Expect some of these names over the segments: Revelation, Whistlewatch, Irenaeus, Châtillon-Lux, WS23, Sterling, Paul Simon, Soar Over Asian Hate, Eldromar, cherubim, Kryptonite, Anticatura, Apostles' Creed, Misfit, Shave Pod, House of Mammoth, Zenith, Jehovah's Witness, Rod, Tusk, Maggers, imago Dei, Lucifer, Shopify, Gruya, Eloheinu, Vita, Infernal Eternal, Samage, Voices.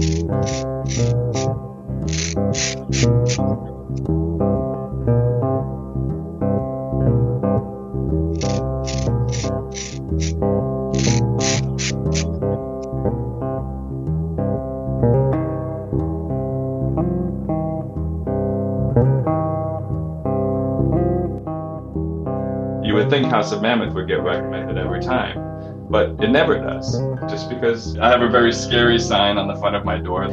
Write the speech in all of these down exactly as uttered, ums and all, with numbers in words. You would think House of Mammoth would get recommended every time. But it never does, just because I have a very scary sign on the front of my door.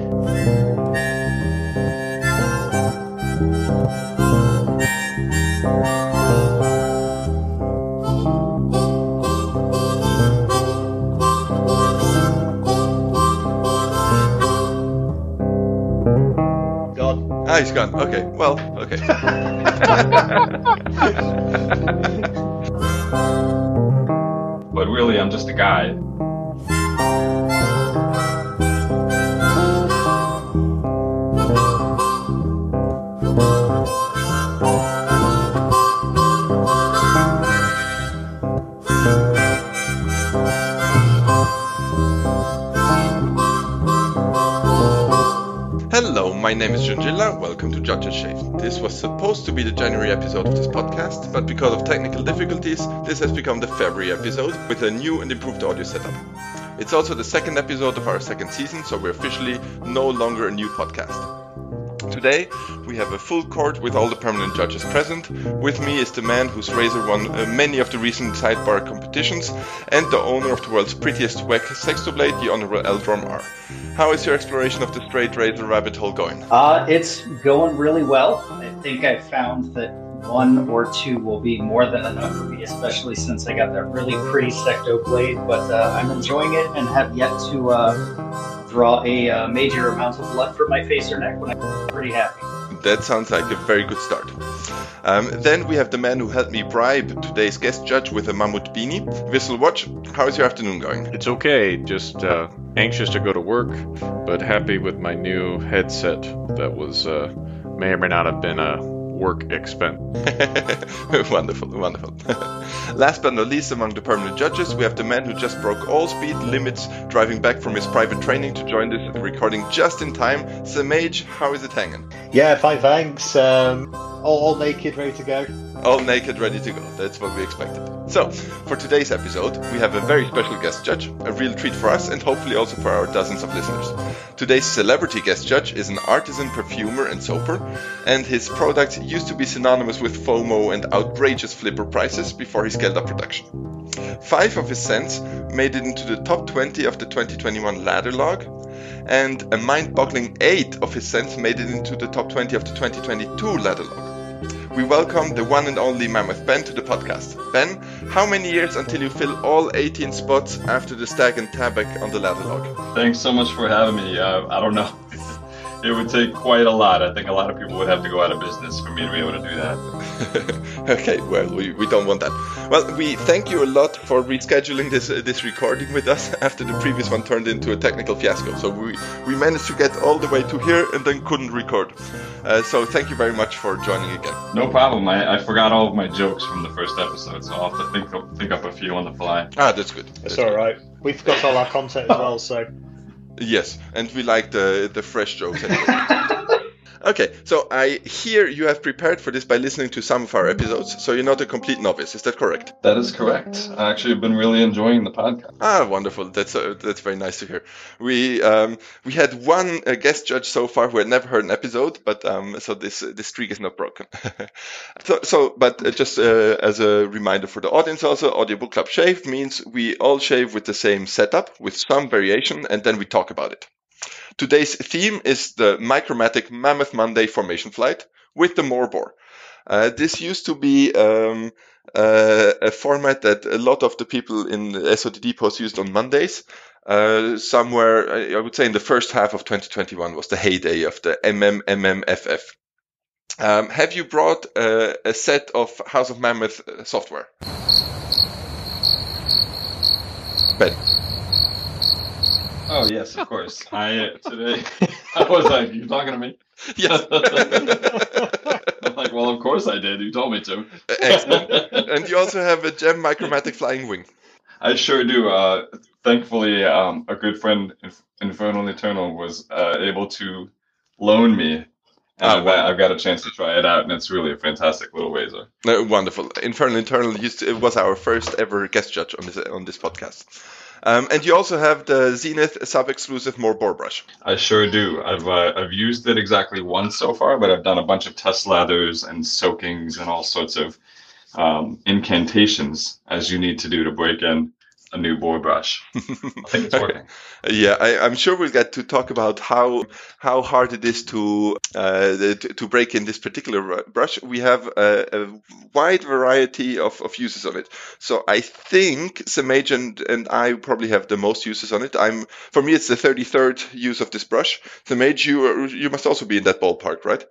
Gone. Ah, he's gone. Okay, well, okay. But really, I'm just a guy. Hello, my name is Junjilla. Welcome to Judge and Shave. This was supposed to be the January episode of this podcast, but because of technical difficulties, this has become the February episode with a new and improved audio setup. It's also the second episode of our second season, so we're officially no longer a new podcast. Today, we have a full court with all the permanent judges present. With me is the man whose razor won uh, many of the recent sidebar competitions and the owner of the world's prettiest W E C sextoblade, the Honorable Eldromar. How is your exploration of the straight razor rabbit hole going? Uh, it's going really well. I think I found that one or two will be more than enough for me, especially since I got that really pretty secto blade, but uh, I'm enjoying it and have yet to uh, draw a uh, major amount of blood from my face or neck, but I'm pretty happy. That sounds like a very good start. Um, then we have the man who helped me bribe today's guest judge with a Mammut beanie. Whistlewatch, how is your afternoon going? It's okay, just uh, anxious to go to work, but happy with my new headset that was uh, may or may not have been a work expense. Wonderful, wonderful. Last but not least, among the permanent judges, we have the man who just broke all speed limits driving back from his private training to join this recording just in time. Samage, how is it hanging? Yeah, fine, thanks. Um, all, all naked, ready to go. All naked, ready to go. That's what we expected. So, for today's episode, we have a very special guest judge, a real treat for us and hopefully also for our dozens of listeners. Today's celebrity guest judge is an artisan perfumer and soaper, and his products used to be synonymous with FOMO and outrageous flipper prices before he scaled up production. Five of his scents made it into the top twenty of the twenty twenty-one ladder log, and a mind-boggling eight of his scents made it into the top twenty of the twenty twenty-two ladder log. We welcome the one and only Mammoth Ben to the podcast. Ben, how many years until you fill all eighteen spots after the stag and tabac on the ladder log? Thanks so much for having me. Uh, I don't know. It would take quite a lot. I think a lot of people would have to go out of business for me to be able to do that. Okay, well, we, we don't want that. Well, we thank you a lot for rescheduling this uh, this recording with us after the previous one turned into a technical fiasco. So we, we managed to get all the way to here and then couldn't record. Uh, so thank you very much for joining again. No problem. I, I forgot all of my jokes from the first episode, so I'll have to think, of, think up a few on the fly. Ah, that's good. That's, that's all good. Right. We forgot all our content as well, so... Yes, and we like the the fresh jokes anyway. Okay, so I hear you have prepared for this by listening to some of our episodes, so you're not a complete novice, is that correct? That is correct. I actually have been really enjoying the podcast. Ah, wonderful. That's uh, that's very nice to hear. We um, we had one uh, guest judge so far who had never heard an episode, but um, so this uh, this streak is not broken. so, so, but uh, just uh, as a reminder for the audience also, Audiobook Club Shave means we all shave with the same setup, with some variation, and then we talk about it. Today's theme is the Micromatic Mammoth Monday formation flight with the MOAR BOAR. Uh, this used to be um, uh, a format that a lot of the people in the S O T D posts used on Mondays. Uh, somewhere, I would say in the first half of twenty twenty-one was the heyday of the M M M M F F. Um, have you brought uh, a set of House of Mammoth software? Ben. Oh, yes, of course. Oh, I uh, today, I was like, you talking to me? Yes. I'm like, well, of course I did. You told me to. Excellent. And you also have a gem micromatic flying wing. I sure do. Uh, thankfully, um, a good friend Infernal Eternal was uh, able to loan me. Uh, wow. I've got a chance to try it out, and it's really a fantastic little wazer. No, wonderful. Infernal Eternal used to, it was our first ever guest judge on this on this podcast. Um, and you also have the Zenith sub-exclusive MOAR BOAR brush. I sure do. I've uh, I've used it exactly once so far, but I've done a bunch of test lathers and soakings and all sorts of um, incantations as you need to do to break in a new boar brush. I think it's working. Yeah, I, I'm sure we'll get to talk about how how hard it is to uh, to, to break in this particular brush. We have a, a wide variety of, of uses on it. So I think Samage and, and I probably have the most uses on it. I'm for me, it's the thirty-third use of this brush. Samage, you you must also be in that ballpark, right?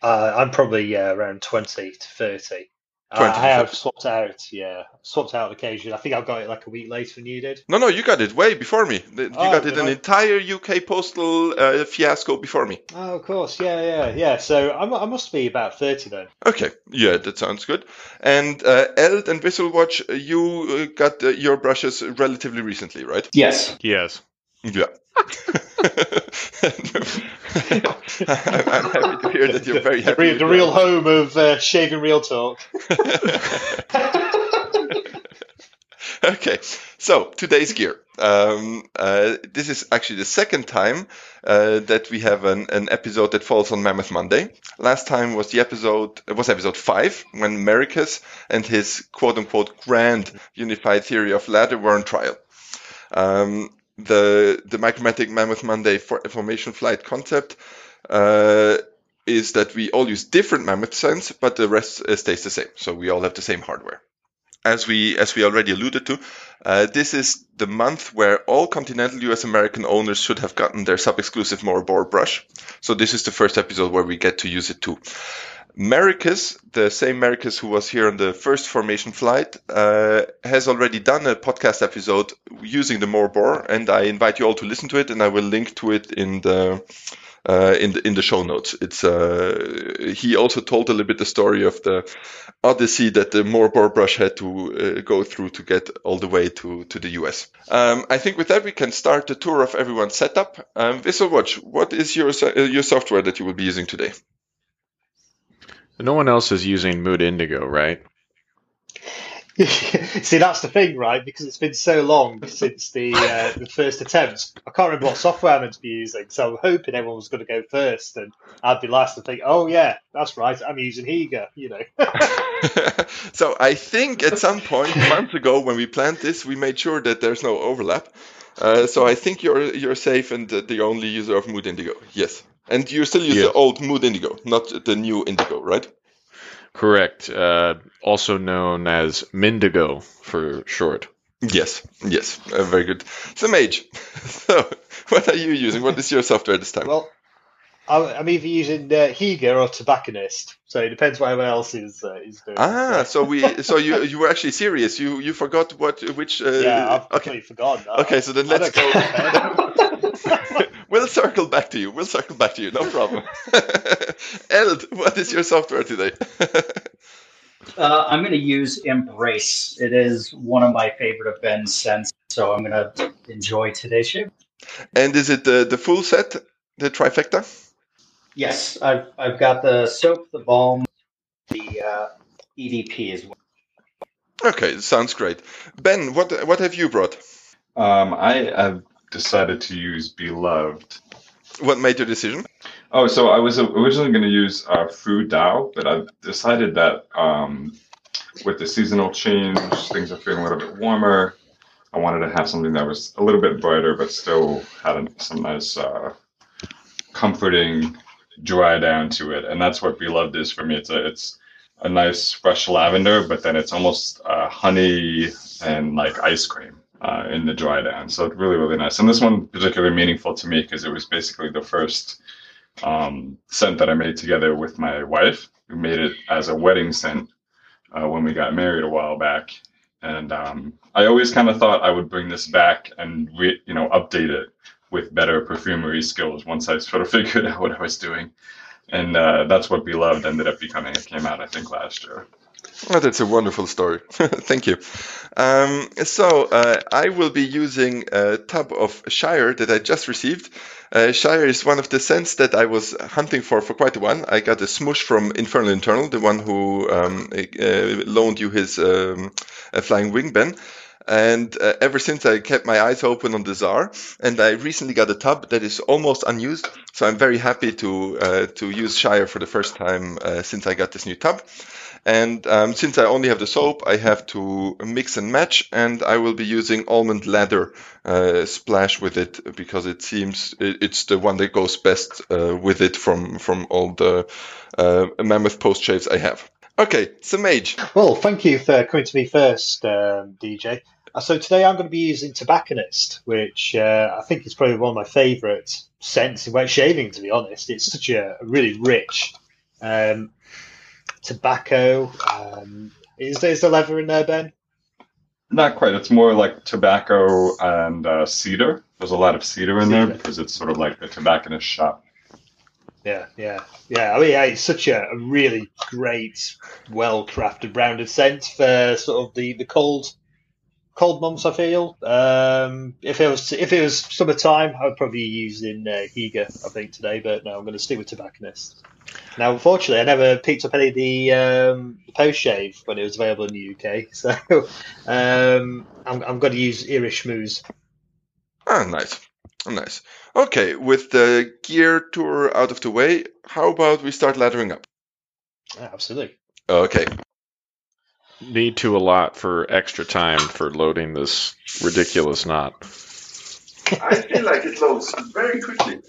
Uh, I'm probably yeah around twenty to thirty. Uh, I have swapped out, yeah, swapped out occasion. I think I got it like a week later than you did. No, no, you got it way before me. You oh, got it an I? entire U K postal uh, fiasco before me. Oh, of course, yeah, yeah, yeah. So I'm, I must be about thirty then. Okay, yeah, that sounds good. And uh, Eld and Whistlewatch, you got uh, your brushes relatively recently, right? Yes. Yes. Yeah. I'm, I'm happy to hear that you're very happy. The, the real that. home of uh, shaving real talk. Okay, so today's gear. Um, uh, this is actually the second time uh, that we have an, an episode that falls on Mammoth Monday. Last time was the episode it was episode five when Merikus and his quote unquote grand unified theory of ladder were on trial. Um, The the Micromatic Mammoth Monday for formation flight concept uh, is that we all use different mammoth scents, but the rest uh, stays the same. So we all have the same hardware. As we as we already alluded to, uh, this is the month where all continental U S American owners should have gotten their sub-exclusive MOAR BOAR brush. So this is the first episode where we get to use it too. Merikus, the same Merikus who was here on the first formation flight, uh, has already done a podcast episode using the MOAR BOAR, and I invite you all to listen to it, and I will link to it in the uh, in the in the show notes. It's uh, he also told a little bit the story of the odyssey that the MOAR BOAR brush had to uh, go through to get all the way to to the U S. Um, I think with that we can start the tour of everyone's setup. Um, Whistlewatch, what is your uh, your software that you will be using today? No one else is using Mood Indigo, right? See, that's the thing, right? Because it's been so long since the uh, the first attempt. I can't remember what software I'm meant to be using, so I'm hoping everyone was going to go first, and I'd be last to think, oh, yeah, that's right, I'm using Higa, you know. So I think at some point, months ago, when we planned this, we made sure that there's no overlap. Uh, so I think you're you're safe and the only user of Mood Indigo, yes. And you still use yeah. the old Mood Indigo, not the new Indigo, right? Correct. Uh, also known as Mindigo for short. Yes, yes. Uh, very good. Samage, so what are you using? What is your software this time? Well, I'm either using uh, Higa or Tobacconist, so it depends what everyone else is uh, is doing. Ah, so we, so you you were actually serious. You you forgot what which? Uh, yeah, I've completely okay. forgotten. I, okay, so then let's go. We'll circle back to you. We'll circle back to you. No problem. Eld, what is your software today? uh, I'm going to use Embrace. It is one of my favorite of Ben's scents, so I'm going to enjoy today's show. And is it the, the full set, the trifecta? Yes. I've, I've got the soap, the balm, the uh, E D P as well. Okay. Sounds great. Ben, what what have you brought? Um, I have... decided to use Beloved. What made your decision? Oh, so I was originally going to use uh, Fu Dao, but I've decided that um, with the seasonal change, things are feeling a little bit warmer. I wanted to have something that was a little bit brighter, but still had some nice uh, comforting dry down to it. And that's what Beloved is for me. It's a, it's a nice fresh lavender, but then it's almost uh, honey and like ice cream. Uh, in the dry down. So really, really nice. And this one particularly meaningful to me because it was basically the first um, scent that I made together with my wife, who made it as a wedding scent uh, when we got married a while back. And um, I always kind of thought I would bring this back and, re- you know, update it with better perfumery skills once I sort of figured out what I was doing. And uh, that's what Beloved ended up becoming. It came out, I think, last year. Oh, that's a wonderful story. Thank you. Um, so uh, I will be using a tub of Shire that I just received. Uh, Shire is one of the scents that I was hunting for for quite a while. I got a smoosh from Infernal Eternal, the one who um, uh, loaned you his um, uh, flying wing, Ben. And uh, ever since, I kept my eyes open on the Tsar, and I recently got a tub that is almost unused. So I'm very happy to uh, to use Shire for the first time uh, since I got this new tub. And um, since I only have the soap, I have to mix and match, and I will be using almond lather uh, splash with it, because it seems it's the one that goes best uh, with it from from all the uh, Mammoth post shaves I have. Okay, Samage. Well, thank you for coming to me first, um, D J. So today I'm going to be using Tobacconist, which uh, I think is probably one of my favourite scents in wet shaving, to be honest. It's such a really rich um, tobacco. Um, is there, is there leather in there, Ben? Not quite. It's more like tobacco and uh, cedar. There's a lot of cedar in cedar. there because it's sort of like the Tobacconist shop. Yeah, yeah, yeah. I mean, yeah, it's such a, a really great, well-crafted, rounded scent for sort of the, the cold, cold months. I feel um, if it was if it was summertime, I would probably be using uh, Higa, I think, today. But no, I'm going to stick with Tobacconist. Now, unfortunately, I never picked up any of the um, post shave when it was available in the U K, so um, I'm, I'm going to use Irish Moose. Ah, nice. Nice. Okay, with the gear tour out of the way, how about we start laddering up? Absolutely. Okay. Need to allot for extra time for loading this ridiculous knot. I feel like it loads very quickly.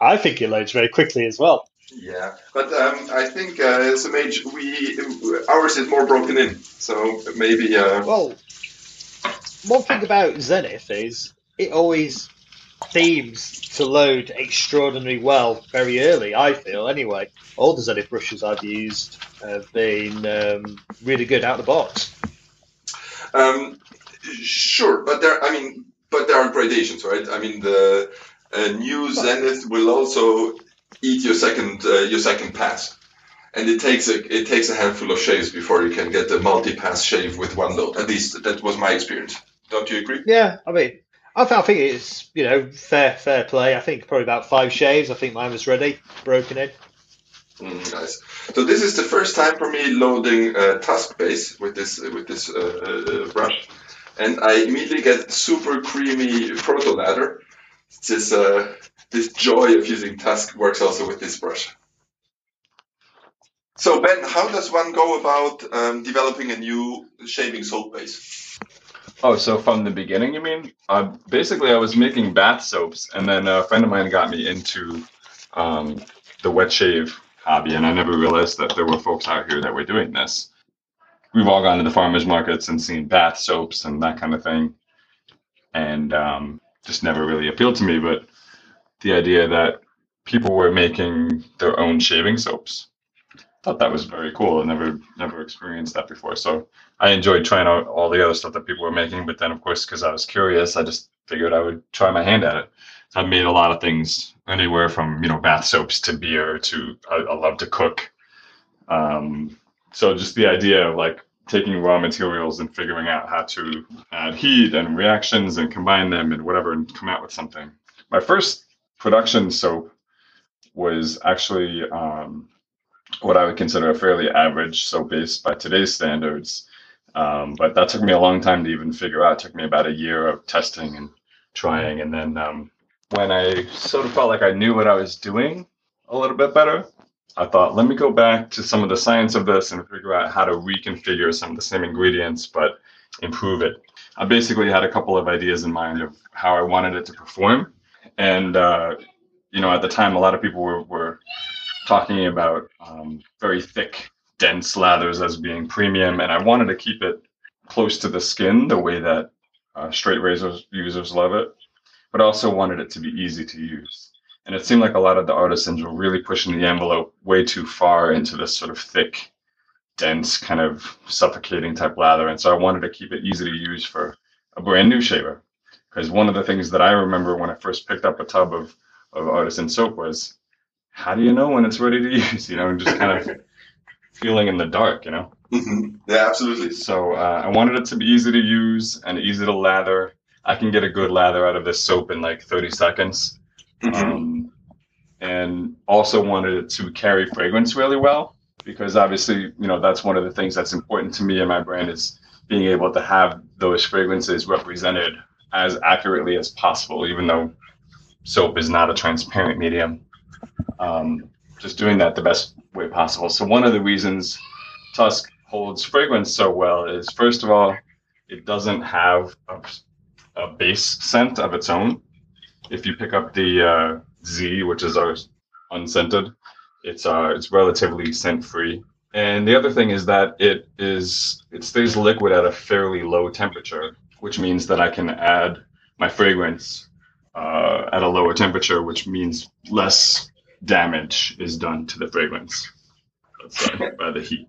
I think it loads very quickly as well. Yeah, but um, I think uh, Samage, we ours is more broken in, so maybe. Uh... Well, one thing about Zenith is it always seems to load extraordinarily well very early, I feel, anyway. All the Zenith brushes I've used have been um, really good out of the box. Um, sure, but there, I mean, but there are gradations, right? I mean, the uh, new Zenith will also eat your second uh, your second pass, and it takes a it takes a handful of shaves before you can get the multi-pass shave with one load. At least that was my experience. Don't you agree? Yeah, I mean. I, th- I think it's, you know, fair fair play. I think probably about five shaves. I think mine was ready, broken in. Mm, nice. So this is the first time for me loading uh, Tusk base with this with this uh, uh, brush, and I immediately get super creamy proto lather. This uh, this joy of using Tusk works also with this brush. So Ben, how does one go about um, developing a new shaving soap base? Oh, so from the beginning, you mean? Uh, basically, I was making bath soaps, and then a friend of mine got me into um, the wet shave hobby, and I never realized that there were folks out here that were doing this. We've all gone to the farmers markets and seen bath soaps and that kind of thing, and um, just never really appealed to me, but the idea that people were making their own shaving soaps, thought that was very cool. I never never experienced that before. So I enjoyed trying out all the other stuff that people were making. But then, of course, because I was curious, I just figured I would try my hand at it. So I made a lot of things, anywhere from, you know, bath soaps to beer to I, I love to cook. Um, so just the idea of, like, taking raw materials and figuring out how to add heat and reactions and combine them and whatever and come out with something. My first production soap was actually... Um, what I would consider a fairly average soap base by today's standards. Um, but that took me a long time to even figure out. It took me about a year of testing and trying. And then um, when I sort of felt like I knew what I was doing a little bit better, I thought, let me go back to some of the science of this and figure out how to reconfigure some of the same ingredients, but improve it. I basically had a couple of ideas in mind of how I wanted it to perform. And, uh, you know, at the time, a lot of people were... were talking about um, very thick, dense lathers as being premium, and I wanted to keep it close to the skin the way that uh, straight razors users love it, but I also wanted it to be easy to use. And it seemed like a lot of the artisans were really pushing the envelope way too far into this sort of thick, dense, kind of suffocating type lather, and so I wanted to keep it easy to use for a brand new shaver. Because one of the things that I remember when I first picked up a tub of, of artisan soap was, how do you know when it's ready to use, you know, and just kind of feeling in the dark, you know? Mm-hmm. Yeah, absolutely. So uh, I wanted it to be easy to use and easy to lather. I can get a good lather out of this soap in like thirty seconds. Mm-hmm. Um, and also wanted it to carry fragrance really well, because obviously, you know, that's one of the things that's important to me and my brand is being able to have those fragrances represented as accurately as possible, even though soap is not a transparent medium. Um, just doing that the best way possible. So one of the reasons Tusk holds fragrance so well is, first of all, it doesn't have a, a base scent of its own. If you pick up the uh, Z, which is our unscented, it's uh, it's relatively scent-free. And the other thing is that it is it stays liquid at a fairly low temperature, which means that I can add my fragrance uh, at a lower temperature, which means less damage is done to the fragrance uh, by the heat.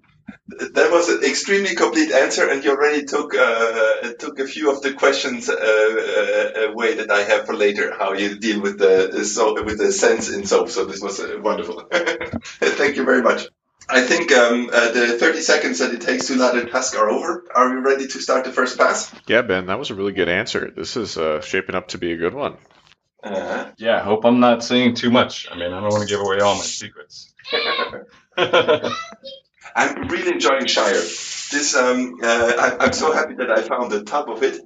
That was an extremely complete answer, and you already took uh, took a few of the questions uh, away that I have for later. How you deal with the so with the scents in soap. So this was uh, wonderful. Thank you very much. I think um, uh, the thirty seconds that it takes to lather Tusk are over. Are we ready to start the first pass? Yeah, Ben, that was a really good answer. This is uh, shaping up to be a good one. Uh-huh. Yeah, I hope I'm not saying too much. I mean, I don't want to give away all my secrets. I'm really enjoying Shire. This, um, uh, I, I'm so happy that I found the tub of it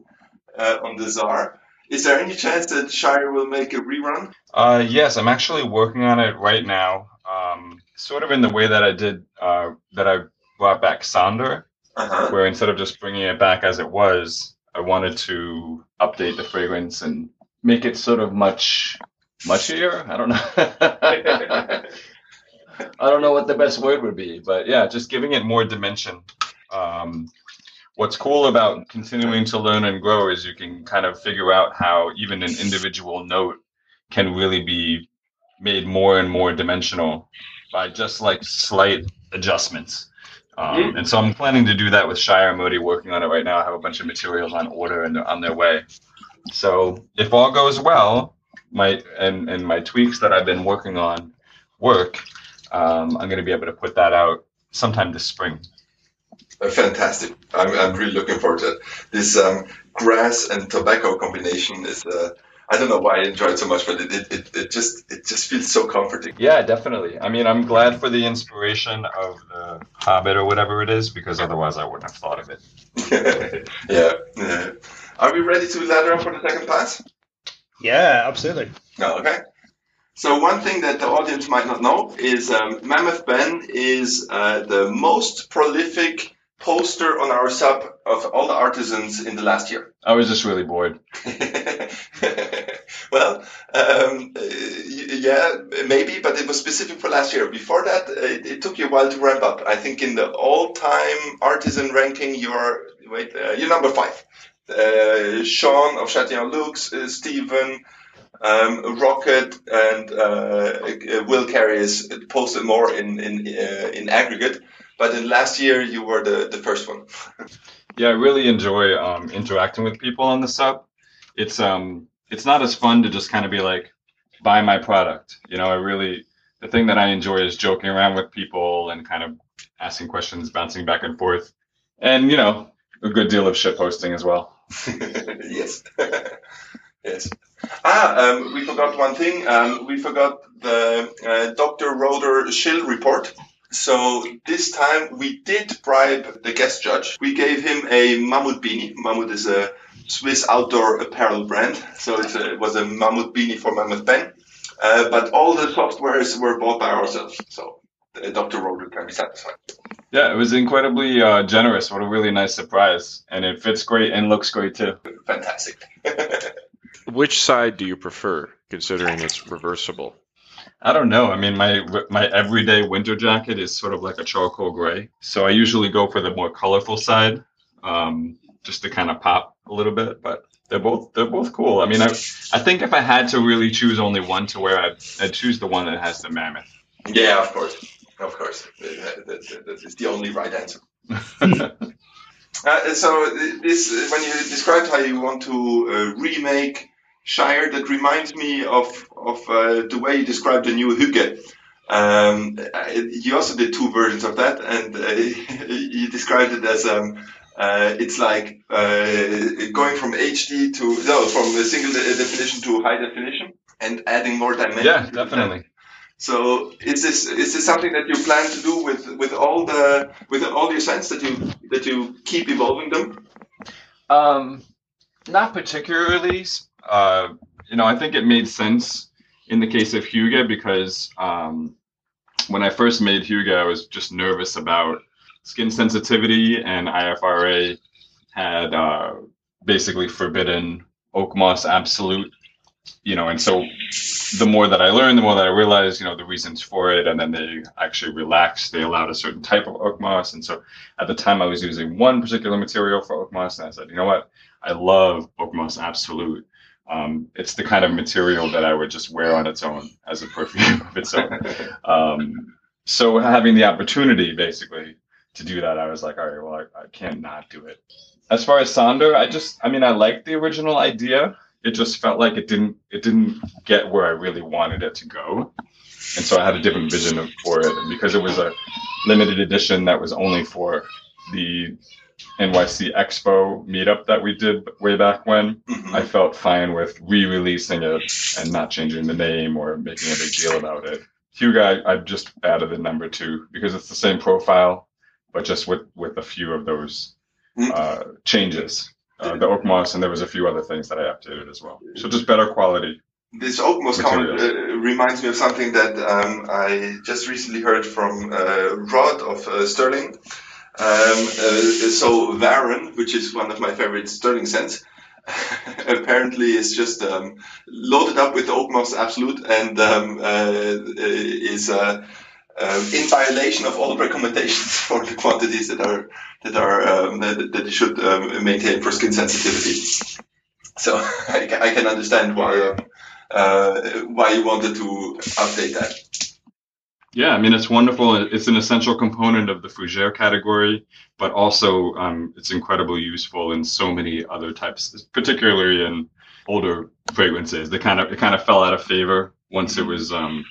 uh, on the Czar. Is there any chance that Shire will make a rerun? Uh, yes, I'm actually working on it right now. Um, sort of in the way that I did, uh, that I brought back Sonder, uh-huh. where instead of just bringing it back as it was, I wanted to update the fragrance and make it sort of much, muchier. I don't know. I don't know what the best word would be, but yeah, just giving it more dimension. Um, what's cool about continuing to learn and grow is you can kind of figure out how even an individual note can really be made more and more dimensional by just like slight adjustments. Um, mm-hmm. And so I'm planning to do that with Shire and Modi, working on it right now. I have a bunch of materials on order and they're on their way. So if all goes well, my and, and my tweaks that I've been working on work, um, I'm going to be able to put that out sometime this spring. Fantastic. I'm, I'm really looking forward to it. This um, grass and tobacco combination is... Uh, I don't know why I enjoyed it so much, but it, it, it, it just it just feels so comforting. Yeah, definitely. I mean, I'm glad for the inspiration of the Hobbit or whatever it is, because otherwise I wouldn't have thought of it. yeah. yeah. Are we ready to ladder up for the second pass? Yeah, absolutely. Oh, okay. So one thing that the audience might not know is um, Mammoth Ben is uh, the most prolific poster on our sub of all the artisans in the last year. I was just really bored. Well, um, yeah, maybe, but it was specific for last year. Before that, it, it took you a while to ramp up. I think in the all-time artisan ranking, you're wait, uh, you're number five. Uh, Sean of Châtillon-Lux, uh, Stephen, um, Rocket, and uh, Will Carries posted more in in uh, in aggregate. But in last year, you were the, the first one. Yeah, I really enjoy um, interacting with people on the sub. It's um, it's not as fun to just kind of be like, buy my product. You know, I really, the thing that I enjoy is joking around with people and kind of asking questions, bouncing back and forth. And, you know, a good deal of shit posting as well. Yes. Yes. Ah, um, we forgot one thing. Um, we forgot the uh, Doctor Roder Schill report. So this time we did bribe the guest judge. We gave him a Mammut beanie. Mammut is a Swiss outdoor apparel brand. So it's a, it was a Mammut beanie for Mammoth Ben. Uh, but all the softwares were bought by ourselves. So uh, Doctor Roder can be satisfied. Yeah, it was incredibly uh, generous. What a really nice surprise. And it fits great and looks great too. Fantastic. Which side do you prefer, considering it's reversible? I don't know. I mean, my my everyday winter jacket is sort of like a charcoal gray. So I usually go for the more colorful side, um, just to kind of pop a little bit. But they're both they're both cool. I mean, I I think if I had to really choose only one to wear, I'd, I'd choose the one that has the mammoth. Yeah, of course. Of course. That, that, that is the only right answer. uh, so this, when you described how you want to uh, remake Shire, that reminds me of of uh, the way you described the new Higa. Um, you also did two versions of that, and uh, you described it as um, uh, it's like uh, going from H D to no, from a single definition to high definition, and adding more dimensions. Yeah, definitely. That. So is this is this something that you plan to do with, with all the with all your scents that you that you keep evolving them? Um, not particularly. Uh, you know, I think it made sense in the case of Higa because um, when I first made Higa, I was just nervous about skin sensitivity, and I F R A had uh, basically forbidden oak moss absolute. You know, and so the more that I learned, the more that I realized, you know, the reasons for it. And then they actually relaxed. They allowed a certain type of oak moss. And so at the time I was using one particular material for oak moss. And I said, you know what? I love oak moss absolute. Um, it's the kind of material that I would just wear on its own as a perfume of its own. Um, so having the opportunity basically to do that, I was like, all right, well, I, I can't not do it. As far as Sonder, I just, I mean, I liked the original idea. It just felt like it didn't it didn't get where I really wanted it to go. And so I had a different vision of, for it. And because it was a limited edition that was only for the N Y C Expo meetup that we did way back when, mm-hmm. I felt fine with re-releasing it and not changing the name or making a big deal about it. Higa, I, I just added the number two because it's the same profile, but just with, with a few of those uh, changes. Uh, the oak moss, and there was a few other things that I updated as well. So just better quality. This oak moss comment uh, reminds me of something that um, I just recently heard from uh, Rod of uh, Sterling. Um, uh, so Varen, which is one of my favorite Sterling scents, apparently is just um, loaded up with oak moss absolute and um, uh, is uh, uh, in violation of all recommendations for the quantities that are that are um, that, that you should um, maintain for skin sensitivity. So I, I can understand why uh, uh, why you wanted to update that. Yeah, I mean it's wonderful. It's an essential component of the fougere category, but also um, it's incredibly useful in so many other types, particularly in older fragrances. They kind of it kind of fell out of favor once it was. Um,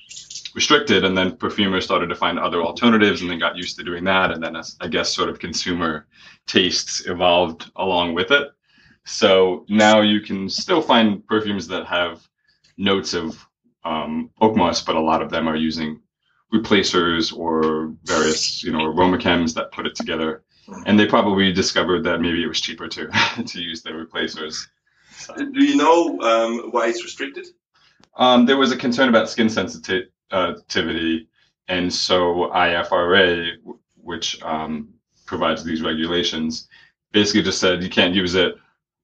restricted, and then perfumers started to find other alternatives and then got used to doing that, and then I guess sort of consumer tastes evolved along with it. So now you can still find perfumes that have notes of um, oak moss, but a lot of them are using replacers or various, you know, aroma chems that put it together, and they probably discovered that maybe it was cheaper to, to use the replacers. So. Do you know um, why it's restricted? Um, there was a concern about skin sensitivity. Uh, activity, and so I F R A, w- which um, provides these regulations, basically just said you can't use it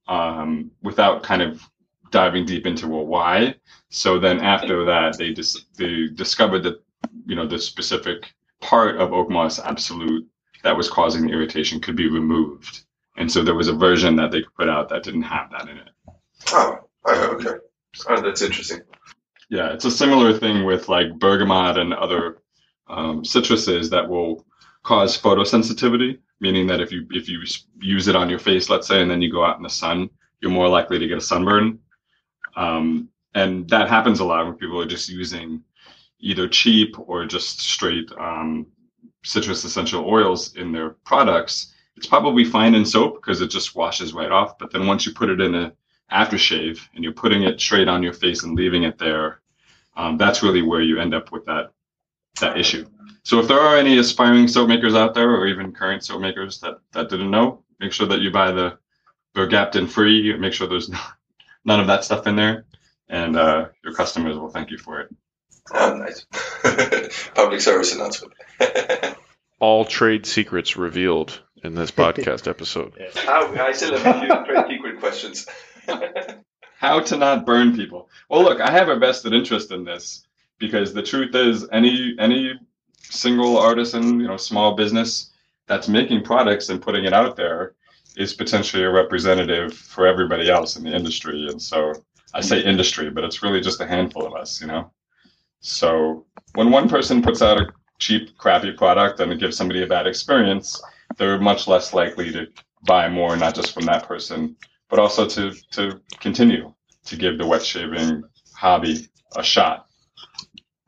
um, without kind of diving deep into well why. So then after that, they dis- they discovered that you know the specific part of oak moss absolute that was causing the irritation could be removed, and so there was a version that they could put out that didn't have that in it. Oh, okay. Oh, that's interesting. Yeah, it's a similar thing with like bergamot and other um, citruses that will cause photosensitivity, meaning that if you if you use it on your face, let's say, and then you go out in the sun, you're more likely to get a sunburn. Um, and that happens a lot when people are just using either cheap or just straight um, citrus essential oils in their products. It's probably fine in soap because it just washes right off. But then once you put it in a aftershave and you're putting it straight on your face and leaving it there, um, that's really where you end up with that that issue. So if there are any aspiring soap makers out there, or even current soap makers that, that didn't know, make sure that you buy the Bergaptin free, make sure there's no, none of that stuff in there, and uh, your customers will thank you for it. Oh, nice. Public service announcement. All trade secrets revealed in this podcast episode. Yeah. I, I still have a few trade secret questions. How to not burn people. Well, look, I have a vested interest in this because the truth is any any single artisan, you know, small business that's making products and putting it out there is potentially a representative for everybody else in the industry. And so I say industry, but it's really just a handful of us, you know. So when one person puts out a cheap, crappy product and it gives somebody a bad experience, they're much less likely to buy more, not just from that person, but also to, to continue to give the wet shaving hobby a shot.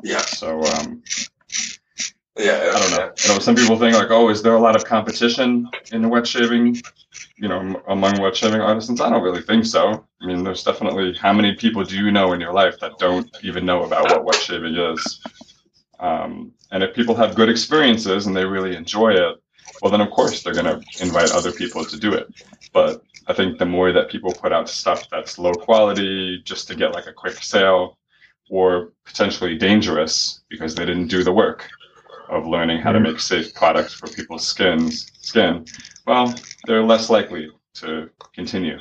Yeah. So um, Yeah, I don't know. Yeah. You know, some people think like, oh, is there a lot of competition in wet shaving, you know, among wet shaving artisans? I don't really think so. I mean, there's definitely, how many people do you know in your life that don't even know about what wet shaving is? Um, and if people have good experiences and they really enjoy it, well, then of course they're going to invite other people to do it. But I think the more that people put out stuff that's low quality just to get like a quick sale, or potentially dangerous because they didn't do the work of learning how to make safe products for people's skins, skin, well, they're less likely to continue.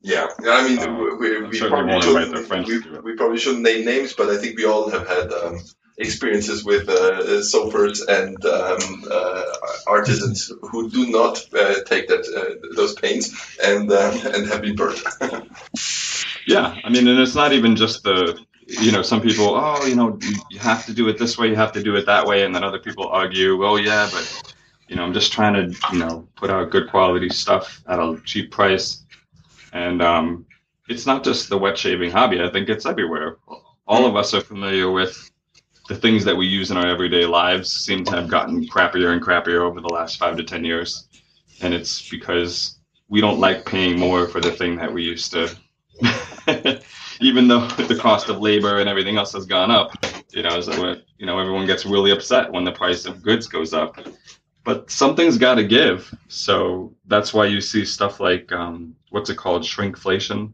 Yeah, I mean, um, we, we, probably shouldn't, we, we probably shouldn't name names, but I think we all have had um, experiences with uh, sofers and um, uh, artisans who do not uh, take that uh, those pains and um, and have been burnt. Yeah, I mean, and it's not even just the, you know, some people, oh, you know, you have to do it this way, you have to do it that way, and then other people argue, well, yeah, but, you know, I'm just trying to, you know, put out good quality stuff at a cheap price. And um, it's not just the wet shaving hobby. I think it's everywhere. All of us are familiar with the things that we use in our everyday lives seem to have gotten crappier and crappier over the last five to ten years. And it's because we don't like paying more for the thing that we used to. Even though the cost of labor and everything else has gone up, you know, so, you know, everyone gets really upset when the price of goods goes up. But something's got to give. So that's why you see stuff like, um, what's it called, shrinkflation?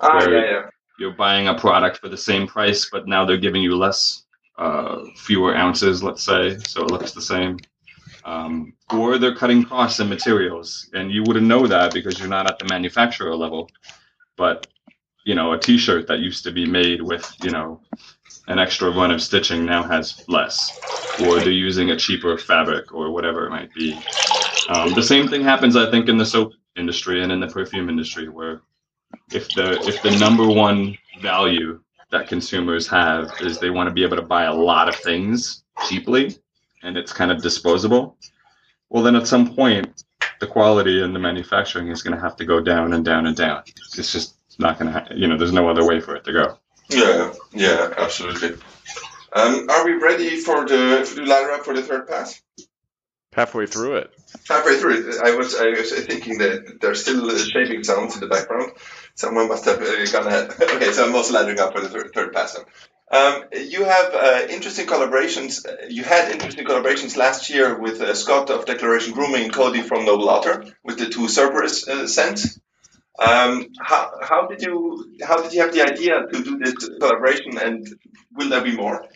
Ah, yeah, yeah. You're buying a product for the same price, but now they're giving you less, uh, fewer ounces, let's say, so it looks the same. Um, or they're cutting costs and materials, and you wouldn't know that because you're not at the manufacturer level. But, you know, a T-shirt that used to be made with, you know, an extra run of stitching now has less, or they're using a cheaper fabric or whatever it might be. Um, the same thing happens, I think, in the soap industry and in the perfume industry, where if the if the number one value that consumers have is they want to be able to buy a lot of things cheaply, and it's kind of disposable, well, then at some point, the quality and the manufacturing is going to have to go down and down and down. It's just not going to, ha- you know, there's no other way for it to go. Yeah, yeah, absolutely. Um, are we ready for the to do ladder up for the third pass? Halfway through it. Halfway through it. I was I was thinking that there's still shaving sounds in the background. Someone must have uh, gone ahead. Okay, so I'm also laddering up for the third, third pass. Um, you have uh, interesting collaborations. You had interesting collaborations last year with uh, Scott of Declaration Grooming and Cody from Noble Otter with the two Cerberus uh, scents. Um, how, how did you how did you have the idea to do this collaboration, and will there be more?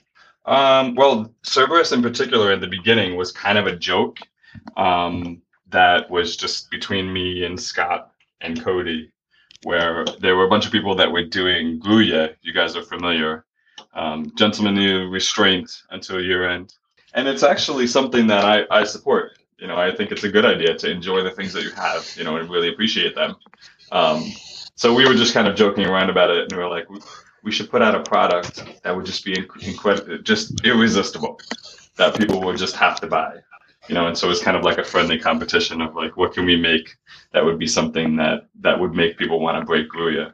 Um, well, Cerberus in particular in the beginning was kind of a joke um, that was just between me and Scott and Cody, where there were a bunch of people that were doing Gruya. You guys are familiar. Um, gentlemanly restraint until year end. And it's actually something that I, I support. You know, I think it's a good idea to enjoy the things that you have, you know, and really appreciate them. Um, so we were just kind of joking around about it, and we were like, we, we should put out a product that would just be incredible, just irresistible, that people would just have to buy, you know. And so it's kind of like a friendly competition of like, what can we make that would be something that, that would make people want to break Gruya?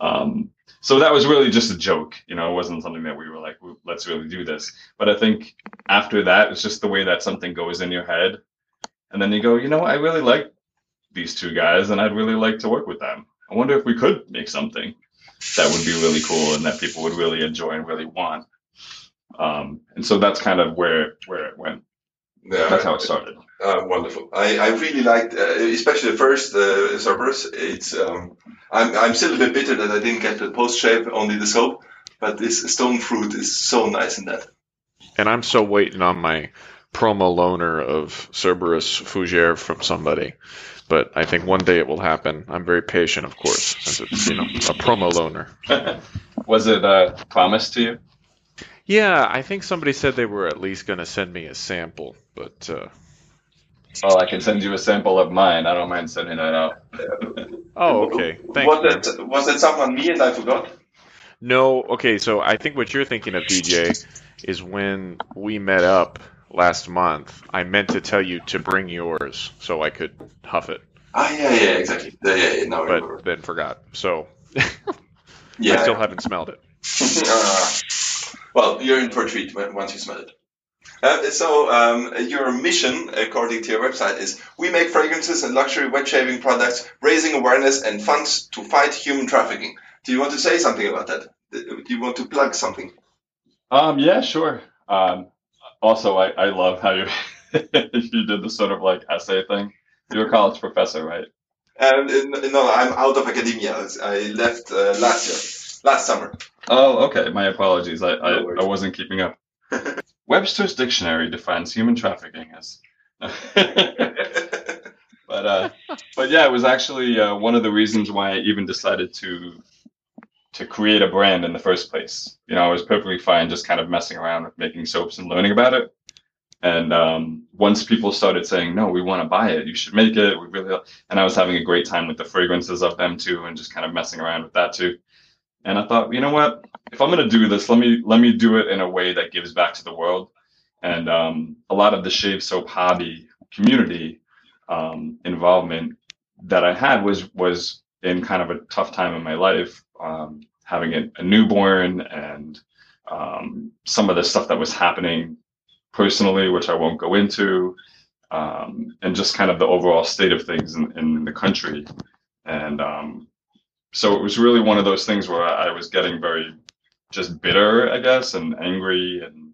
Um, so that was really just a joke, you know. It wasn't something that we were like, let's really do this. But I think after that, it's just the way that something goes in your head, and then you go, you know, I really like these two guys, and I'd really like to work with them. I wonder if we could make something that would be really cool and that people would really enjoy and really want. Um, and so that's kind of where where it went. Yeah, that's how it started. Uh, wonderful. I, I really liked, uh, especially the first uh, Cerberus. It's um, I'm I'm still a bit bitter that I didn't get the post shape, only the soap. But this stone fruit is so nice in that. And I'm still waiting on my promo loaner of Cerberus Fougere from somebody. But I think one day it will happen. I'm very patient, of course, since it's, you know, a promo loaner. Was it uh, promised to you? Yeah, I think somebody said they were at least going to send me a sample. But uh... oh, I can send you a sample of mine. I don't mind sending that out. Oh, okay. Thanks. Was it was it someone me and I forgot? No. Okay, so I think what you're thinking of, D J, is when we met up last month, I meant to tell you to bring yours so I could huff it. Ah, yeah, yeah, exactly. Yeah, yeah, no, but remember. Then forgot. So yeah, I still yeah. haven't smelled it. uh, well, you're in for a treat once you smell it. Uh, so um, your mission, according to your website, is we make fragrances and luxury wet shaving products, raising awareness and funds to fight human trafficking. Do you want to say something about that? Do you want to plug something? Um, yeah, sure. Um, also, I, I love how you you did this sort of like essay thing. You're a college professor, right? Um, no, I'm out of academia. I left uh, last year, last summer. Oh, okay. My apologies. I, I, I wasn't keeping up. Webster's Dictionary defines human trafficking as... but, uh, but yeah, it was actually uh, one of the reasons why I even decided to to create a brand in the first place. You know, I was perfectly fine just kind of messing around with making soaps and learning about it. And um, once people started saying, no, we want to buy it, you should make it, we really... And I was having a great time with the fragrances of them too, and just kind of messing around with that too. And I thought, you know what? If I'm going to do this, let me let me do it in a way that gives back to the world. And um, a lot of the shave soap hobby community um, involvement that I had was was in kind of a tough time in my life, um, having a, a newborn and um, some of the stuff that was happening personally, which I won't go into, um, and just kind of the overall state of things in, in the country. And um, so it was really one of those things where I was getting very just bitter, I guess, and angry, and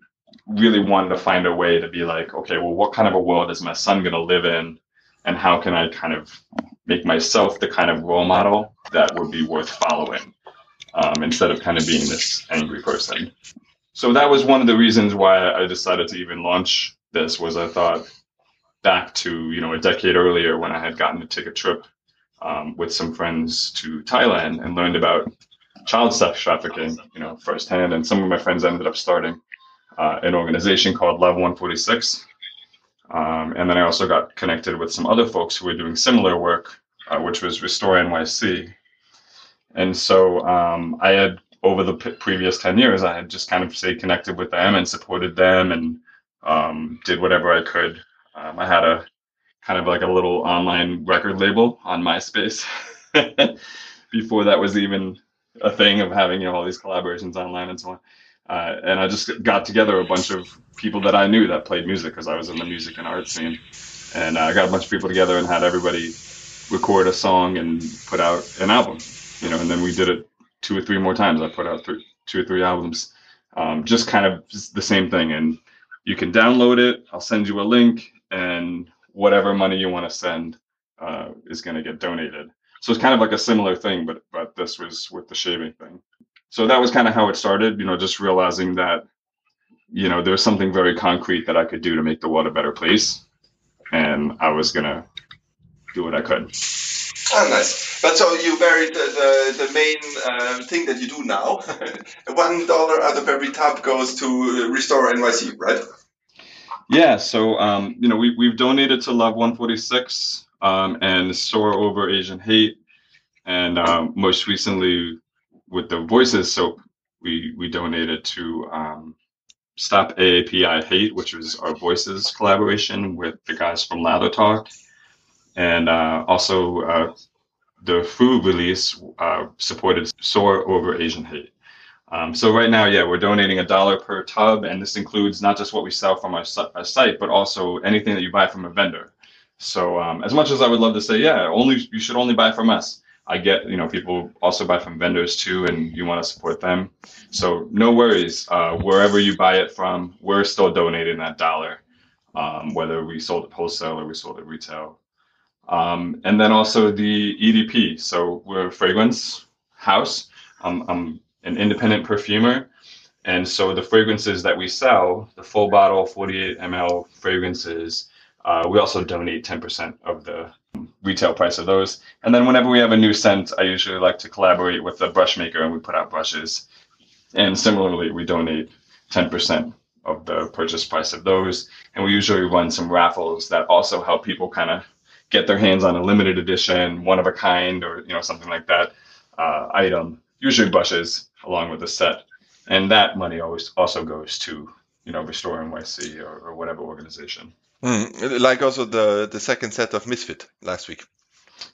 really wanted to find a way to be like, okay, well, what kind of a world is my son going to live in? And how can I kind of make myself the kind of role model that would be worth following, um, instead of kind of being this angry person? So that was one of the reasons why I decided to even launch this, was I thought back to, you know, a decade earlier when I had gotten to take a trip um, with some friends to Thailand and learned about child sex trafficking, you know, firsthand. And some of my friends ended up starting uh, an organization called Love one forty-six. Um, and then I also got connected with some other folks who were doing similar work, uh, which was Restore N Y C. And so um, I had, over the p- previous ten years, I had just kind of stayed connected with them and supported them, and um, did whatever I could. Um, I had a kind of like a little online record label on MySpace before that was even a thing of having, you know, all these collaborations online and so on. Uh, and I just got together a bunch of people that I knew that played music, because I was in the music and art scene. And I got a bunch of people together and had everybody record a song and put out an album, you know, and then we did it two or three more times. I put out three, two or three albums, um, just kind of just the same thing. And you can download it. I'll send you a link, and whatever money you want to send uh, is going to get donated. So it's kind of like a similar thing, but but this was with the shaving thing. So that was kind of how it started, you know, just realizing that, you know, there was something very concrete that I could do to make the world a better place. And I was going to do what I could. Oh, nice. But so you varied the, the, the main uh, thing that you do now. One dollar out of every tub goes to Restore N Y C, right? Yeah. So, um, you know, we, we've donated to Love one forty-six um, and Soar Over Asian Hate. And um, most recently, with the Voices soap, we, we donated to um, Stop A A P I Hate, which was our Voices collaboration with the guys from Lather Talk. And uh, also uh, the food release uh, supported Soar Over Asian Hate. Um, so right now, yeah, we're donating a dollar per tub. And this includes not just what we sell from our, our site, but also anything that you buy from a vendor. So um, as much as I would love to say, yeah, only you should only buy from us, I get, you know, people also buy from vendors too, and you want to support them. So no worries. Uh, wherever you buy it from, we're still donating that dollar, um, whether we sold it wholesale or we sold it retail. Um, and then also the E D P. So we're a fragrance house. Um, I'm an independent perfumer. And so the fragrances that we sell, the full bottle forty-eight milliliter fragrances, uh, we also donate ten percent of the retail price of those. And then whenever we have a new scent, I usually like to collaborate with the brush maker, and we put out brushes. And similarly, we donate ten percent of the purchase price of those. And we usually run some raffles that also help people kind of get their hands on a limited edition, one of a kind, or, you know, something like that uh, item, usually brushes along with a set. And that money always also goes to, you know, Restore N Y C or, or whatever organization. Mm, like also the, the second set of Misfit last week.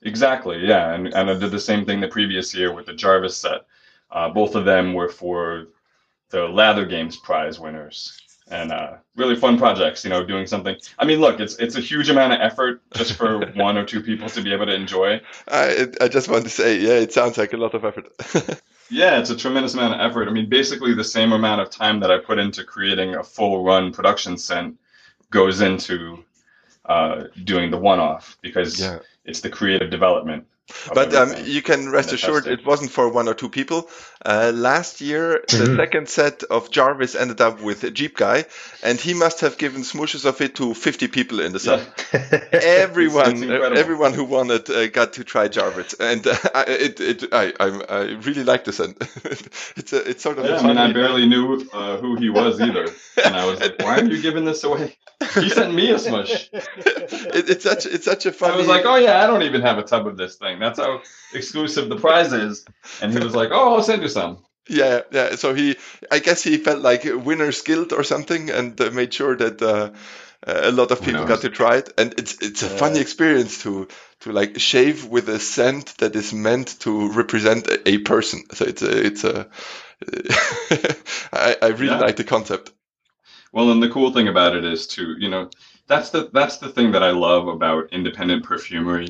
Exactly, yeah. And, and I did the same thing the previous year with the Jarvis set. Uh, both of them were for the Lather Games prize winners. and uh, really fun projects, you know, doing something. I mean, look, it's it's a huge amount of effort just for one or two people to be able to enjoy. I, I just wanted to say, yeah, it sounds like a lot of effort. Yeah, it's a tremendous amount of effort. I mean, basically the same amount of time that I put into creating a full run production scent goes into uh, doing the one-off, because yeah. it's the creative development. But um, you can rest assured it wasn't for one or two people. Uh, last year, the second set of Jarvis ended up with a Jeep guy, and he must have given smooshes of it to fifty people in the set. Yeah. everyone, everyone who wanted uh, got to try Jarvis, and uh, it, it, I, I, I really like the scent. it's, a, it's sort of. Yeah, I mean, I barely knew uh, who he was either, and I was like, "Why are you giving this away?" He sent me a smush. it, it's such, it's such a funny. I was like, "Oh yeah, I don't even have a tub of this thing." That's how exclusive the prize is. And he was like, "Oh, I'll send you some." Yeah, yeah. So he, I guess he felt like winner's guilt or something, and uh, made sure that uh, a lot of people got to try it. And it's it's a yeah. funny experience to to like shave with a scent that is meant to represent a, a person. So it's a, it's a. I I really yeah. like the concept. Well, and the cool thing about it is too, you know, that's the that's the thing that I love about independent perfumery.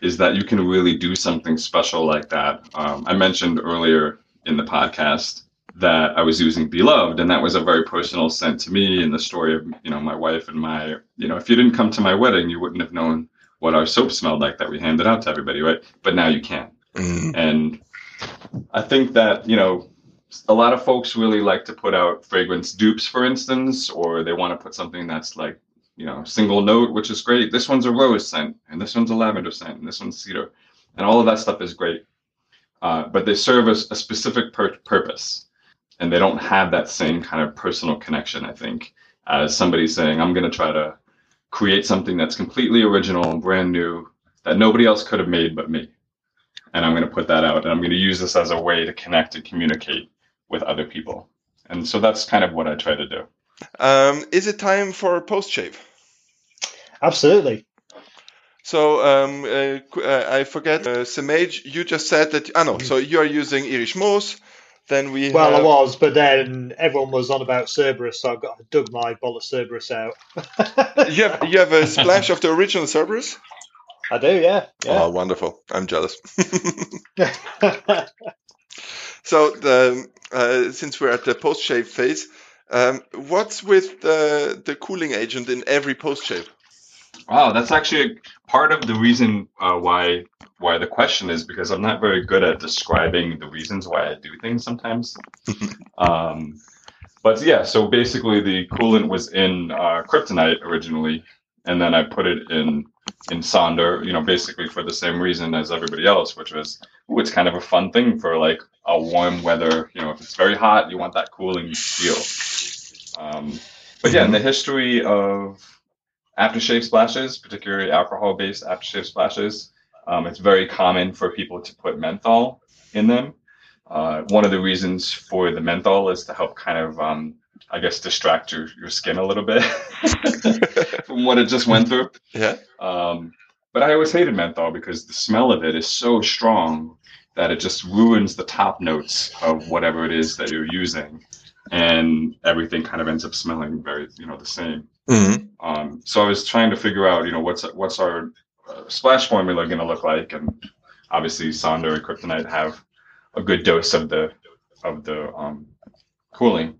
Is that you can really do something special like that. Um, I mentioned earlier in the podcast that I was using Beloved, and that was a very personal scent to me, and the story of, you know, my wife and my, you know, if you didn't come to my wedding, you wouldn't have known what our soap smelled like that we handed out to everybody, right? But now you can. Mm-hmm. And I think that, you know, a lot of folks really like to put out fragrance dupes, for instance, or they want to put something that's like, you know, single note, which is great. This one's a rose scent, and this one's a lavender scent, and this one's cedar, and all of that stuff is great. Uh, but they serve a, a specific pur- purpose, and they don't have that same kind of personal connection, I think, as somebody saying, "I'm going to try to create something that's completely original and brand new that nobody else could have made but me, and I'm going to put that out, and I'm going to use this as a way to connect and communicate with other people." And so that's kind of what I try to do. Um, is it time for post-shave? Absolutely. So, um, uh, qu- uh, I forget, uh, Samage, you just said that, ah no, so you are using Irish Moss, then we Well, have... I was, but then everyone was on about Cerberus, so I got I dug my bottle of Cerberus out. you, have, you have a splash of the original Cerberus? I do, yeah. yeah. Oh, wonderful. I'm jealous. So, the, uh, since we're at the post-shave phase, Um, what's with the, the cooling agent in every post shave? Wow, that's actually a part of the reason uh, why why the question is, because I'm not very good at describing the reasons why I do things sometimes. um, but yeah, so basically the coolant was in uh, Kryptonite originally, and then I put it in in Sonder, you know, basically for the same reason as everybody else, which was, ooh, it's kind of a fun thing for like a warm weather. You know, if it's very hot, you want that cooling feel. Um, but yeah, in the history of aftershave splashes, particularly alcohol-based aftershave splashes, um, it's very common for people to put menthol in them. Uh, one of the reasons for the menthol is to help kind of, um, I guess, distract your, your skin a little bit from what it just went through. Yeah. Um, but I always hated menthol because the smell of it is so strong that it just ruins the top notes of whatever it is that you're using. And everything kind of ends up smelling very, you know, the same. Mm-hmm. Um, so I was trying to figure out, you know, what's what's our uh, splash formula going to look like, and obviously Sonder and Kryptonite have a good dose of the of the um, cooling.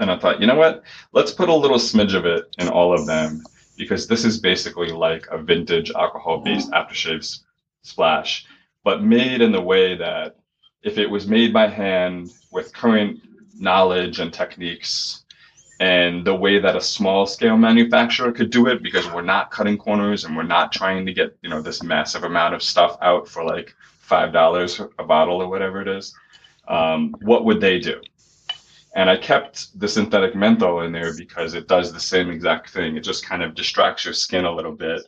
And I thought, you know what, let's put a little smidge of it in all of them, because this is basically like a vintage alcohol-based aftershave s- splash, but made in the way that if it was made by hand with current knowledge and techniques and the way that a small scale manufacturer could do it, because we're not cutting corners and we're not trying to get, you know, this massive amount of stuff out for like five dollars a bottle or whatever it is. Um, what would they do? And I kept the synthetic menthol in there because it does the same exact thing. It just kind of distracts your skin a little bit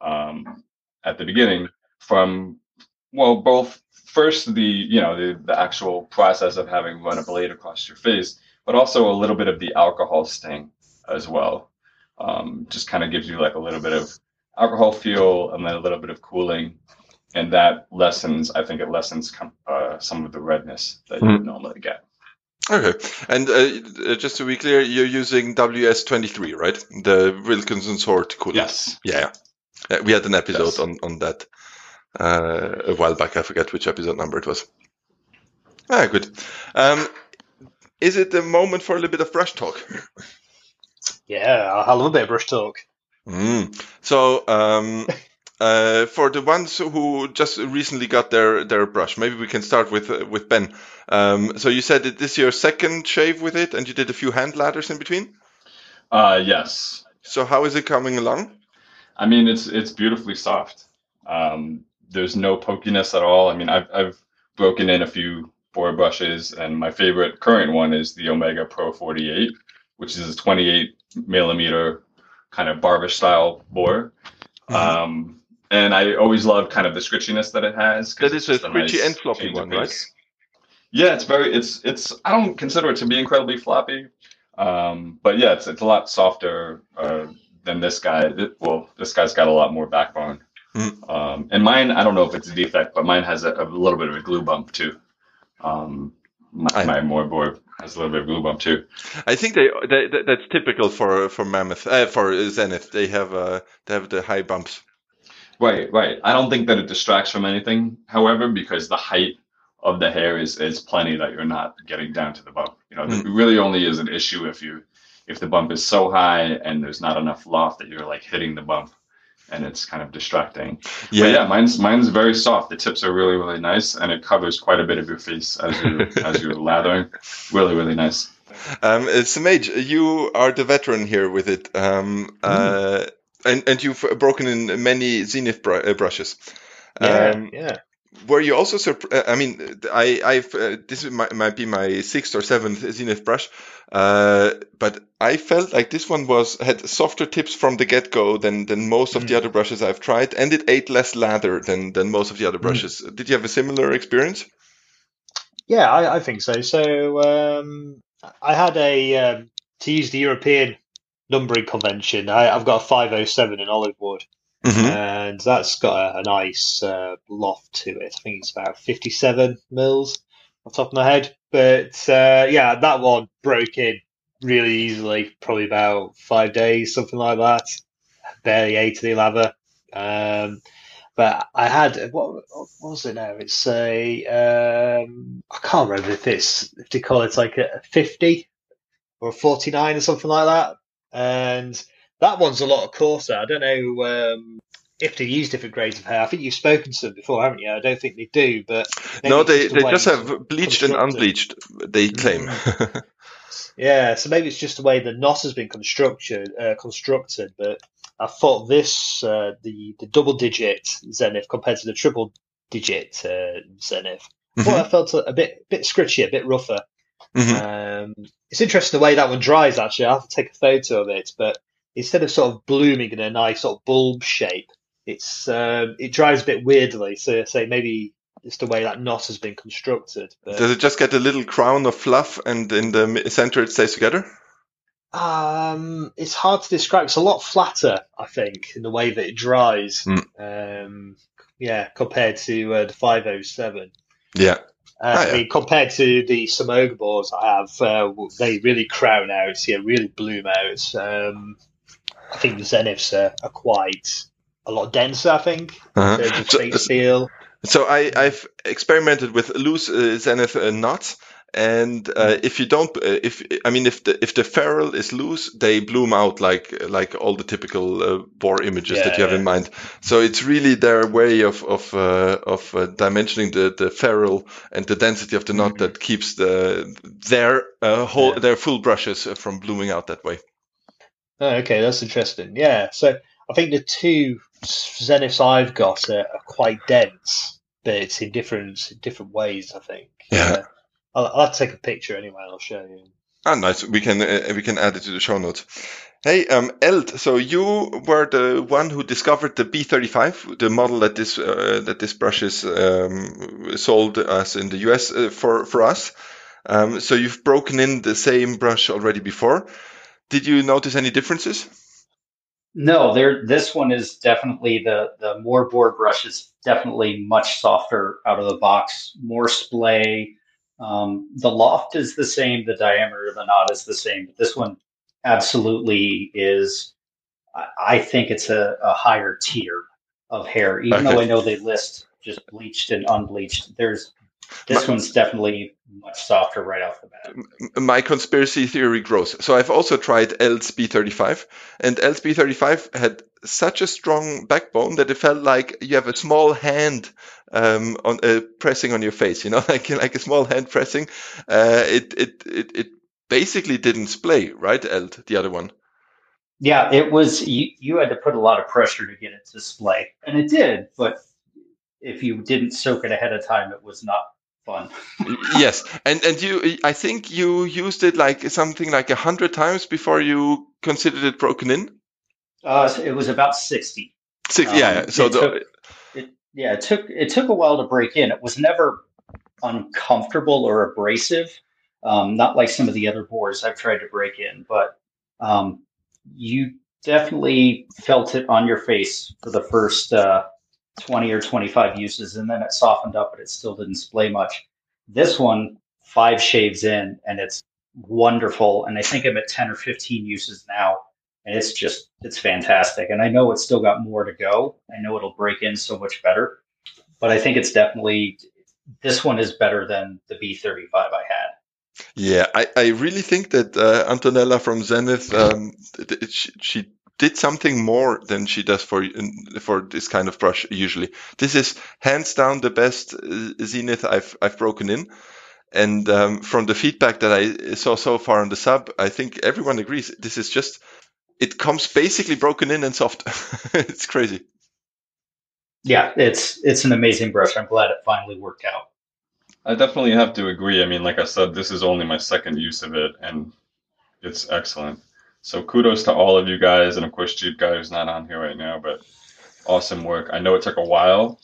um, at the beginning from, well, both first the, you know, the, the actual process of having run a blade across your face, but also a little bit of the alcohol sting as well. Um, just kind of gives you like a little bit of alcohol feel and then a little bit of cooling. And that lessens, I think it lessens com- uh, some of the redness that you would normally get. Okay, and uh, just to be clear, you're using W S twenty-three, right? The Wilkinson Sword coolant. Yes. Yeah, yeah. We had an episode yes. on, on that uh, a while back. I forget which episode number it was. Ah, good. Um, is it a moment for a little bit of brush talk? Yeah, I'll have a little bit of brush talk. Mm. So... Um, Uh, for the ones who just recently got their, their brush, maybe we can start with uh, with Ben. Um, so you said that this is your second shave with it, and you did a few hand ladders in between? Uh, yes. So how is it coming along? I mean, it's it's beautifully soft. Um, there's no pokiness at all. I mean, I've, I've broken in a few boar brushes, and my favorite current one is the Omega Pro forty-eight, which is a twenty-eight millimeter kind of barber-style boar. Mm-hmm. Um And I always love kind of the scritchiness that it has. That is a scritchy nice and floppy one, right? Yeah, it's very, it's, it's, I don't consider it to be incredibly floppy. Um, but yeah, it's, it's a lot softer uh, than this guy. Well, this guy's got a lot more backbone. Mm. Um, and mine, I don't know if it's a defect, but mine has a, a little bit of a glue bump too. Um, my my MOAR BOAR has a little bit of glue bump too. I think they, they that's typical for, for Mammoth, uh, for Zenith. They have, uh, they have the high bumps. Right, right. I don't think that it distracts from anything, however, because the height of the hair is, is plenty that you're not getting down to the bump. You know, mm-hmm. It really only is an issue if you if the bump is so high and there's not enough loft that you're like hitting the bump, and it's kind of distracting. Yeah, but yeah. Mine's mine's very soft. The tips are really really nice, and it covers quite a bit of your face as you as you're lathering. Really really nice. Um, Samage, you are the veteran here with it. Um, mm. uh, And and you've broken in many Zenith br- brushes. Yeah, um, yeah. Were you also surprised? I mean, I I've uh, this might, might be my sixth or seventh Zenith brush, uh, but I felt like this one was had softer tips from the get go than than most of mm. the other brushes I've tried, and it ate less lather than than most of the other brushes. Mm. Did you have a similar experience? Yeah, I, I think so. So um, I had a um, to use the European numbering convention. I, I've got a five oh seven in olive wood, mm-hmm. and that's got a, a nice uh, loft to it. I think it's about fifty-seven mils off the top of my head. But uh, yeah, that one broke in really easily, probably about five days, something like that. Barely ate the lather. Um, but I had, what, what was it now? It's a, um, I can't remember if it's, if they call it like a fifty or a forty-nine or something like that. And that one's a lot coarser. I don't know um, if they use different grades of hair. I think you've spoken to them before, haven't you? I don't think they do, but no, they they just have bleached and unbleached, they claim. Yeah, so maybe it's just the way the knot has been constructed. Uh, constructed, but I thought this uh, the the double digit Zenith compared to the triple digit uh, Zenith, I thought mm-hmm. I felt a, a bit bit scritchy, a bit rougher. Mm-hmm. Um, it's interesting the way that one dries, actually. I'll have to take a photo of it, but instead of sort of blooming in a nice sort of bulb shape, it's um, it dries a bit weirdly. So, so maybe it's the way that knot has been constructed. But... Does it just get a little crown of fluff and in the center it stays together? Um, it's hard to describe. It's a lot flatter, I think, in the way that it dries. Mm. Um, yeah, compared to uh, the five oh seven. Yeah. Uh, oh, yeah. I mean, compared to the Samage boars I have, uh, they really crown out, yeah, really bloom out. Um, I think the Zeniths are, are quite a lot denser, I think, uh-huh. in terms of face feel. So I, I've experimented with loose uh, Zenith uh, knots, and uh, mm-hmm. if you don't, uh, if I mean, if the if the ferrule is loose, they bloom out like like all the typical uh, boar images yeah, that you have yeah. in mind. So it's really their way of of uh, of uh, dimensioning the, the ferrule and the density of the knot mm-hmm. that keeps the their uh, whole yeah. their full brushes from blooming out that way. Oh, okay, that's interesting. Yeah, so I think the two Zeniths I've got are, are quite dense, but it's in different different ways, I think. Yeah. Uh, I'll, I'll take a picture anyway. I'll show you. Ah, nice. We can uh, we can add it to the show notes. Hey, um, Eld. So you were the one who discovered the B thirty-five, the model that this uh, that this brush is um, sold us in the U S uh, for for us. Um, so you've broken in the same brush already before. Did you notice any differences? No, there. This one is definitely the the MOAR BOAR brush is definitely much softer out of the box, more splay. Um, the loft is the same. The diameter of the knot is the same. But this one absolutely is, I think it's a, a higher tier of hair. Even okay. though I know they list just bleached and unbleached, there's this my, one's definitely much softer right off the bat. My conspiracy theory grows. So I've also tried L S B thirty-five, and L S B thirty-five had such a strong backbone that it felt like you have a small hand um, on uh, pressing on your face. You know, like like a small hand pressing. Uh, it it it it basically didn't splay, right? Eld, the other one. Yeah, it was. You, you had to put a lot of pressure to get it to splay, and it did, but. If you didn't soak it ahead of time, it was not fun. Yes, and and you, I think you used it like something like a hundred times before you considered it broken in. Uh, so it was about sixty. Six, um, yeah. So it the... took, it, yeah, it took it took a while to break in. It was never uncomfortable or abrasive, um, not like some of the other boars I've tried to break in. But um, you definitely felt it on your face for the first. Uh, twenty or twenty-five uses, and then it softened up, but it still didn't splay much. This one, five shaves in, and it's wonderful. And I think I'm at ten or fifteen uses now, and it's just, it's fantastic. And I know it's still got more to go. I know it'll break in so much better, but I think it's definitely, this one is better than the B thirty-five I had. Yeah, I, I really think that uh, Antonella from Zenith, um, she, she did something more than she does for for this kind of brush usually. This is hands down the best Zenith I've I've broken in, and um, from the feedback that I saw so far on the sub, I think everyone agrees. This is just, it comes basically broken in and soft. It's crazy. Yeah, it's it's an amazing brush. I'm glad it finally worked out. I definitely have to agree. I mean, like I said, this is only my second use of it, and it's excellent. So kudos to all of you guys, and of course, Jeep guy who's not on here right now, but awesome work. I know it took a while,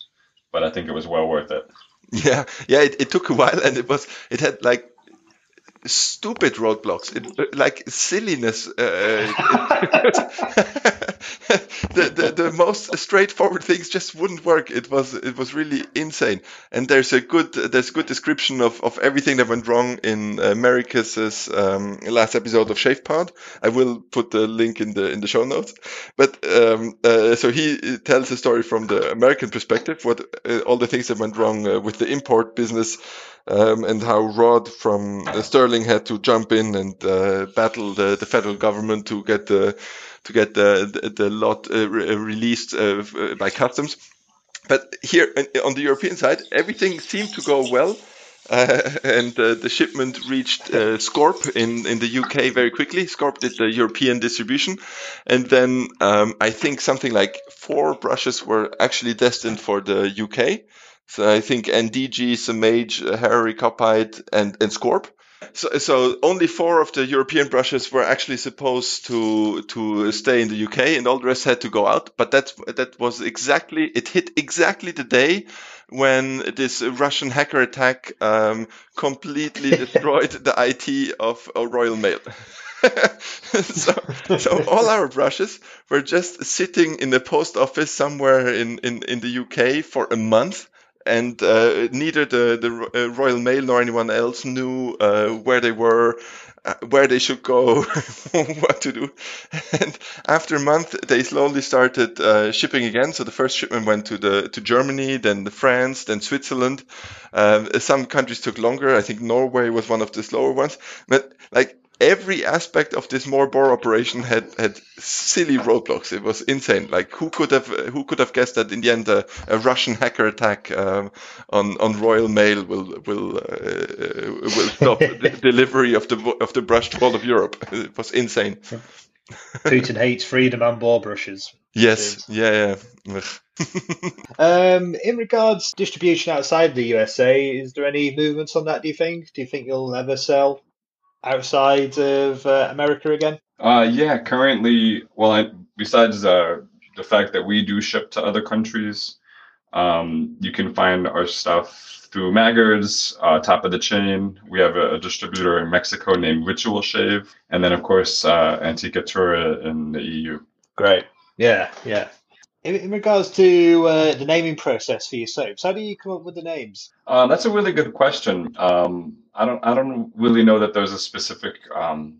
but I think it was well worth it. Yeah, yeah, it, it took a while, and it was it had like stupid roadblocks, it, like silliness. Uh, the, the the most straightforward things just wouldn't work. It was it was really insane. And there's a good there's good description of, of everything that went wrong in uh, Merikus's um, last episode of Shave Pod. I will put the link in the in the show notes. But um, uh, so he tells the story from the American perspective, what uh, all the things that went wrong uh, with the import business. Um, and how Rod from uh, Sterling had to jump in and uh, battle the, the federal government to get the to get the the, the lot uh, re- released uh, by customs. But here on the European side, everything seemed to go well, uh, and uh, the shipment reached uh, Scorp in in the U K very quickly. Scorp did the European distribution, and then um, I think something like four brushes were actually destined for the U K. So I think N D G, Samage, Harry, Copite, and, and Scorp. So, so only four of the European brushes were actually supposed to to stay in the U K, and all the rest had to go out. But that's that was exactly it hit exactly the day when this Russian hacker attack um, completely destroyed the I T of Royal Mail. so, so all our brushes were just sitting in the post office somewhere in, in, in the U K for a month. And uh, neither the, the Royal Mail nor anyone else knew uh, where they were, uh, where they should go, what to do. And after a month, they slowly started uh, shipping again. So the first shipment went to the to Germany, then the France, then Switzerland. Um, some countries took longer. I think Norway was one of the slower ones. But like every aspect of this MOAR BOAR operation had, had silly roadblocks. It was insane. Like who could have who could have guessed that in the end a, a Russian hacker attack um, on on Royal Mail will will uh, will stop the delivery of the of the brush to all of Europe? It was insane. Putin hates freedom and boar brushes. Yes, yeah, yeah. um, in regards to distribution outside the U S A, is there any movements on that? Do you think? Do you think you'll ever sell outside of uh, America again? Uh, yeah, currently, well, I, besides uh, the fact that we do ship to other countries, um, you can find our stuff through Maggers, uh, Top of the Chain. We have a, a distributor in Mexico named Ritual Shave, and then, of course, uh, Anticatura in the E U. Great. Yeah, yeah. In, in regards to uh, the naming process for your soaps, how do you come up with the names? Uh, that's a really good question. Um, I don't I don't really know that there's a specific um,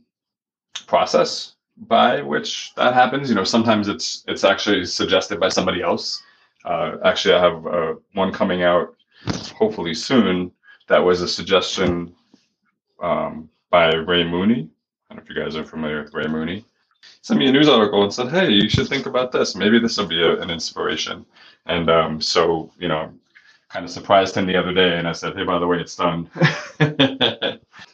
process by which that happens. You know, sometimes it's it's actually suggested by somebody else. Uh, actually, I have uh, one coming out hopefully soon that was a suggestion um, by Ray Mooney. I don't know if you guys are familiar with Ray Mooney. He sent me a news article and said, hey, you should think about this. Maybe this will be a, an inspiration. And um, so, you know, kind of surprised him the other day, and I said, hey, by the way, it's done.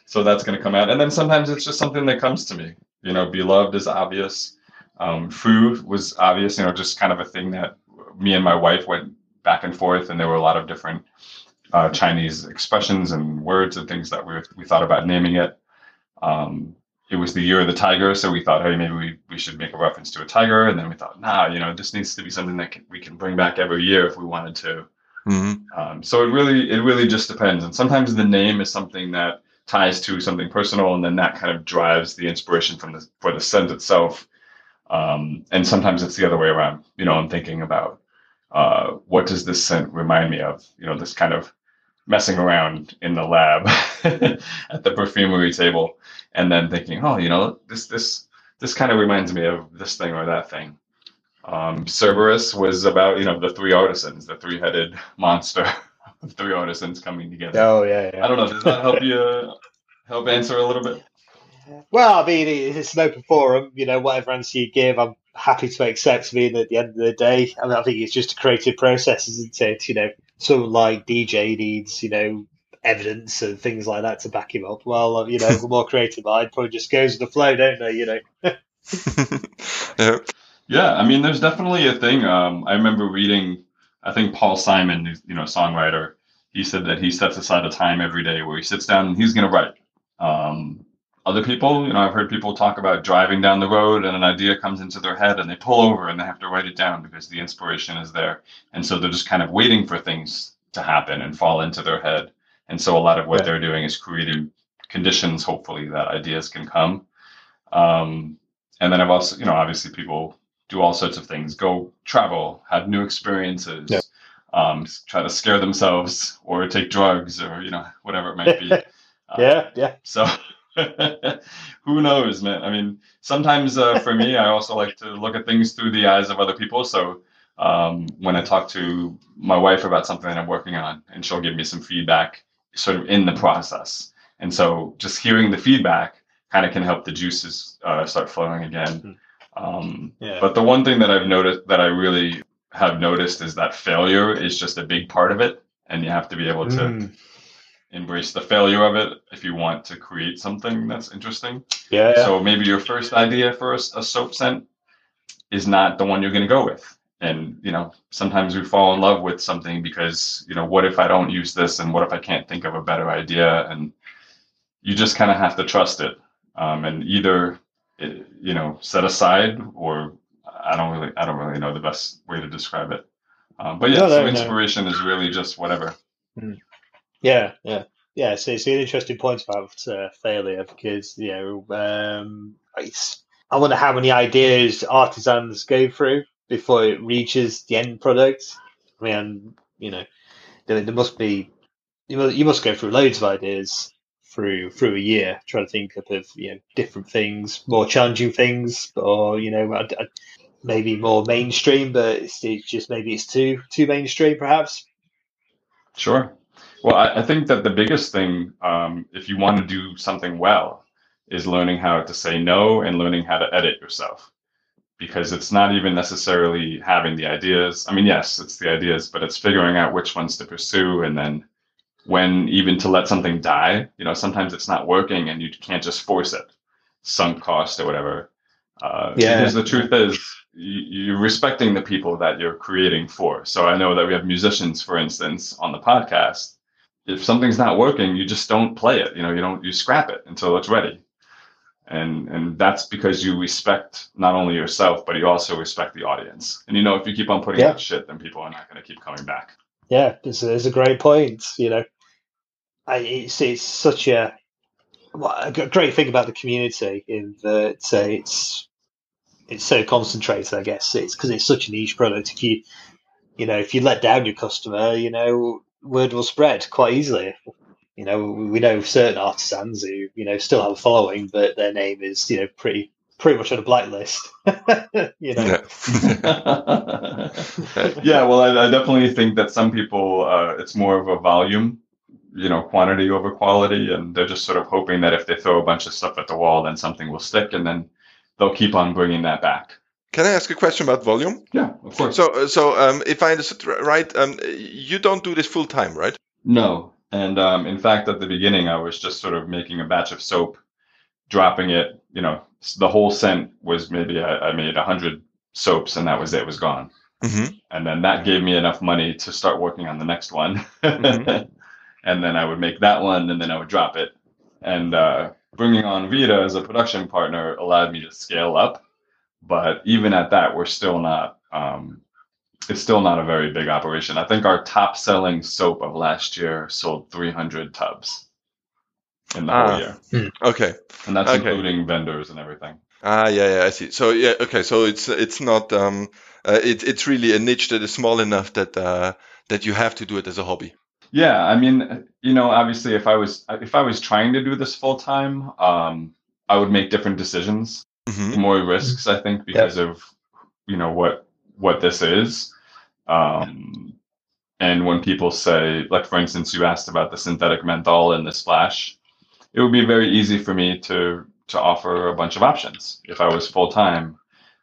So that's going to come out. And then sometimes it's just something that comes to me. You know, Beloved is obvious. Um, food was obvious, you know, just kind of a thing that me and my wife went back and forth, and there were a lot of different uh, Chinese expressions and words and things that we were, we thought about naming it. Um, it was the year of the tiger, so we thought, hey, maybe we, we should make a reference to a tiger. And then we thought, nah, you know, this needs to be something that can, we can bring back every year if we wanted to. Mm-hmm. Um, so it really, it really just depends. And sometimes the name is something that ties to something personal, and then that kind of drives the inspiration from the, for the scent itself. Um, and sometimes it's the other way around. You know, I'm thinking about uh, what does this scent remind me of? You know, this kind of messing around in the lab at the perfumery table, and then thinking, oh, you know, this, this, this kind of reminds me of this thing or that thing. Um, Cerberus was about, you know, the three artisans, the three-headed monster of three artisans coming together. Oh, yeah, yeah. I don't know. Does that help you uh, help answer a little bit? Well, I mean, it's an open forum. You know, whatever answer you give, I'm happy to accept. I mean, at the end of the day, I mean, I think it's just a creative process, isn't it? You know, someone like D J needs, you know, evidence and things like that to back him up. Well, you know, the more creative mind probably just goes with the flow, don't they, you know? Yeah. Yeah, I mean, there's definitely a thing. Um, I remember reading, I think Paul Simon, who's, you know, songwriter, he said that he sets aside a time every day where he sits down and he's going to write. Um, other people, you know, I've heard people talk about driving down the road and an idea comes into their head and they pull over and they have to write it down because the inspiration is there. And so they're just kind of waiting for things to happen and fall into their head. And so a lot of what yeah. they're doing is creating conditions, hopefully, that ideas can come. Um, and then I've also, you know, obviously people do all sorts of things, go travel, have new experiences, yeah. um, try to scare themselves or take drugs or, you know, whatever it might be. yeah, um, yeah. So who knows, man? I mean, sometimes uh, for me, I also like to look at things through the eyes of other people. So um, when I talk to my wife about something that I'm working on, and she'll give me some feedback sort of in the process. And so just hearing the feedback kind of can help the juices uh, start flowing again. Mm-hmm. Um, yeah. But the one thing that I've noticed that I really have noticed is that failure is just a big part of it. And you have to be able to mm. embrace the failure of it if you want to create something that's interesting. Yeah. So maybe your first idea for a, a soap scent is not the one you're going to go with. And, you know, sometimes we fall in love with something because, you know, what if I don't use this? And what if I can't think of a better idea? And you just kind of have to trust it. Um, and either, It, you know, set aside, or I don't really, I don't really know the best way to describe it. Um, but yeah, no, no, so inspiration no. is really just whatever. Mm. Yeah, yeah, yeah. So it's an interesting point about uh, failure because you know, um, it's, I wonder how many ideas artisans go through before it reaches the end product. I mean, you know, there, there must be you must, you must go through loads of ideas. Through through a year, trying to think up of you know different things, more challenging things, or you know I, I, maybe more mainstream. But it's, it's just maybe it's too too mainstream, perhaps. Sure. Well, I, I think that the biggest thing, um, if you want to do something well, is learning how to say no and learning how to edit yourself, because it's not even necessarily having the ideas. I mean, yes, it's the ideas, but it's figuring out which ones to pursue and then. When even to let something die, you know, sometimes it's not working and you can't just force it, sunk cost or whatever. Uh, yeah. Because the truth is, you, you're respecting the people that you're creating for. So I know that we have musicians, for instance, on the podcast. If something's not working, you just don't play it. You know, you don't you scrap it until it's ready, and and that's because you respect not only yourself but you also respect the audience. And you know, if you keep on putting yeah. out shit, then people are not going to keep coming back. Yeah, it's a, it's a great point. You know, I, it's it's such a, a great thing about the community in that uh, it's it's so concentrated. I guess it's because it's such a niche product. If you you know if you let down your customer, you know word will spread quite easily. You know, we know certain artisans who, you know, still have a following, but their name is, you know, pretty pretty much on a blacklist. You know. Yeah, yeah, well, I, I definitely think that some people, uh, it's more of a volume, you know, quantity over quality, and they're just sort of hoping that if they throw a bunch of stuff at the wall, then something will stick, and then they'll keep on bringing that back. Can I ask a question about volume? Yeah, of course. So, so um, if I understood right, um, you don't do this full time, right? No. And um, in fact, at the beginning, I was just sort of making a batch of soap, dropping it, you know, the whole scent was maybe a, I made one hundred soaps and that was it, it was gone. Mm-hmm. And then that gave me enough money to start working on the next one. Mm-hmm. And then I would make that one and then I would drop it. And uh, bringing on Vita as a production partner allowed me to scale up. But even at that, we're still not, um, it's still not a very big operation. I think our top selling soap of last year sold three hundred tubs in the ah, whole year. Hmm. Okay. And that's okay. Including vendors and everything. Ah, yeah, yeah, I see. So, yeah, okay. So it's, it's not, um, uh, it, it's really a niche that is small enough that, uh, that you have to do it as a hobby. Yeah. I mean, you know, obviously if I was, if I was trying to do this full time, um, I would make different decisions. Mm-hmm. More risks, I think, because yep. of, you know, what what this is. Um, and when people say, like, for instance, you asked about the synthetic menthol and the splash, it would be very easy for me to to offer a bunch of options if I was full time.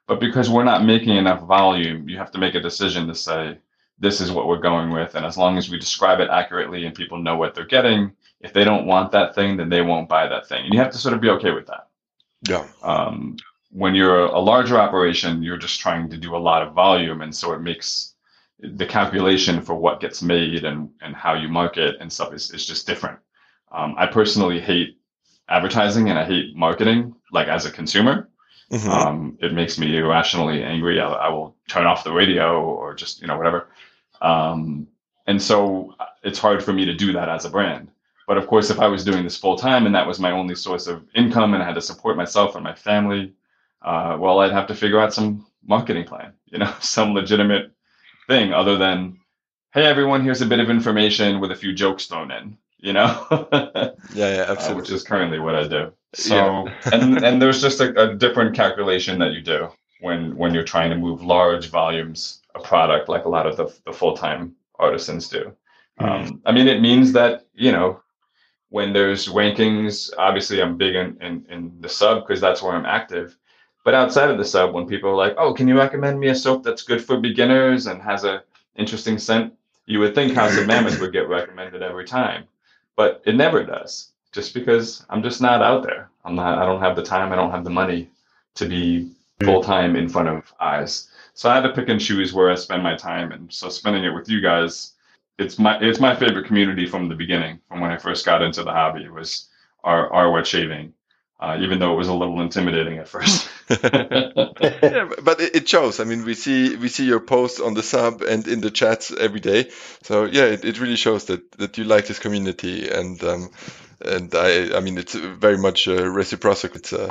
But because we're not making enough volume, you have to make a decision to say, this is what we're going with. And as long as we describe it accurately and people know what they're getting, if they don't want that thing, then they won't buy that thing. And you have to sort of be okay with that. Yeah. Um, when you're a larger operation, you're just trying to do a lot of volume. And so it makes the calculation for what gets made and, and how you market and stuff is, is just different. Um, I personally hate advertising and I hate marketing, like as a consumer. Mm-hmm. Um, it makes me irrationally angry. I, I will turn off the radio or just, you know, whatever. Um, and so it's hard for me to do that as a brand. But of course, if I was doing this full time and that was my only source of income and I had to support myself and my family, uh, well, I'd have to figure out some marketing plan, you know, some legitimate thing other than, hey, everyone, here's a bit of information with a few jokes thrown in, you know, yeah, yeah, absolutely. Uh, which is currently what I do. So yeah. and, and there's just a, a different calculation that you do when when you're trying to move large volumes of product like a lot of the, the full time artisans do. Mm-hmm. Um, I mean, it means that, you know, when there's rankings, obviously I'm big in, in, in the sub because that's where I'm active. But outside of the sub, when people are like, oh, can you recommend me a soap that's good for beginners and has an interesting scent? You would think House of Mammoth would get recommended every time. But it never does, just because I'm just not out there. I'm not, I don't have the time, I don't have the money to be full-time in front of eyes. So I had to pick and choose where I spend my time. And so spending it with you guys, It's my it's my favorite community from the beginning, from when I first got into the hobby. It was our our wet shaving, uh, even though it was a little intimidating at first. Yeah, but it shows. I mean, we see we see your posts on the sub and in the chats every day. So yeah, it, it really shows that, that you like this community, and um, and I I mean it's very much uh, reciprocal. It's, uh,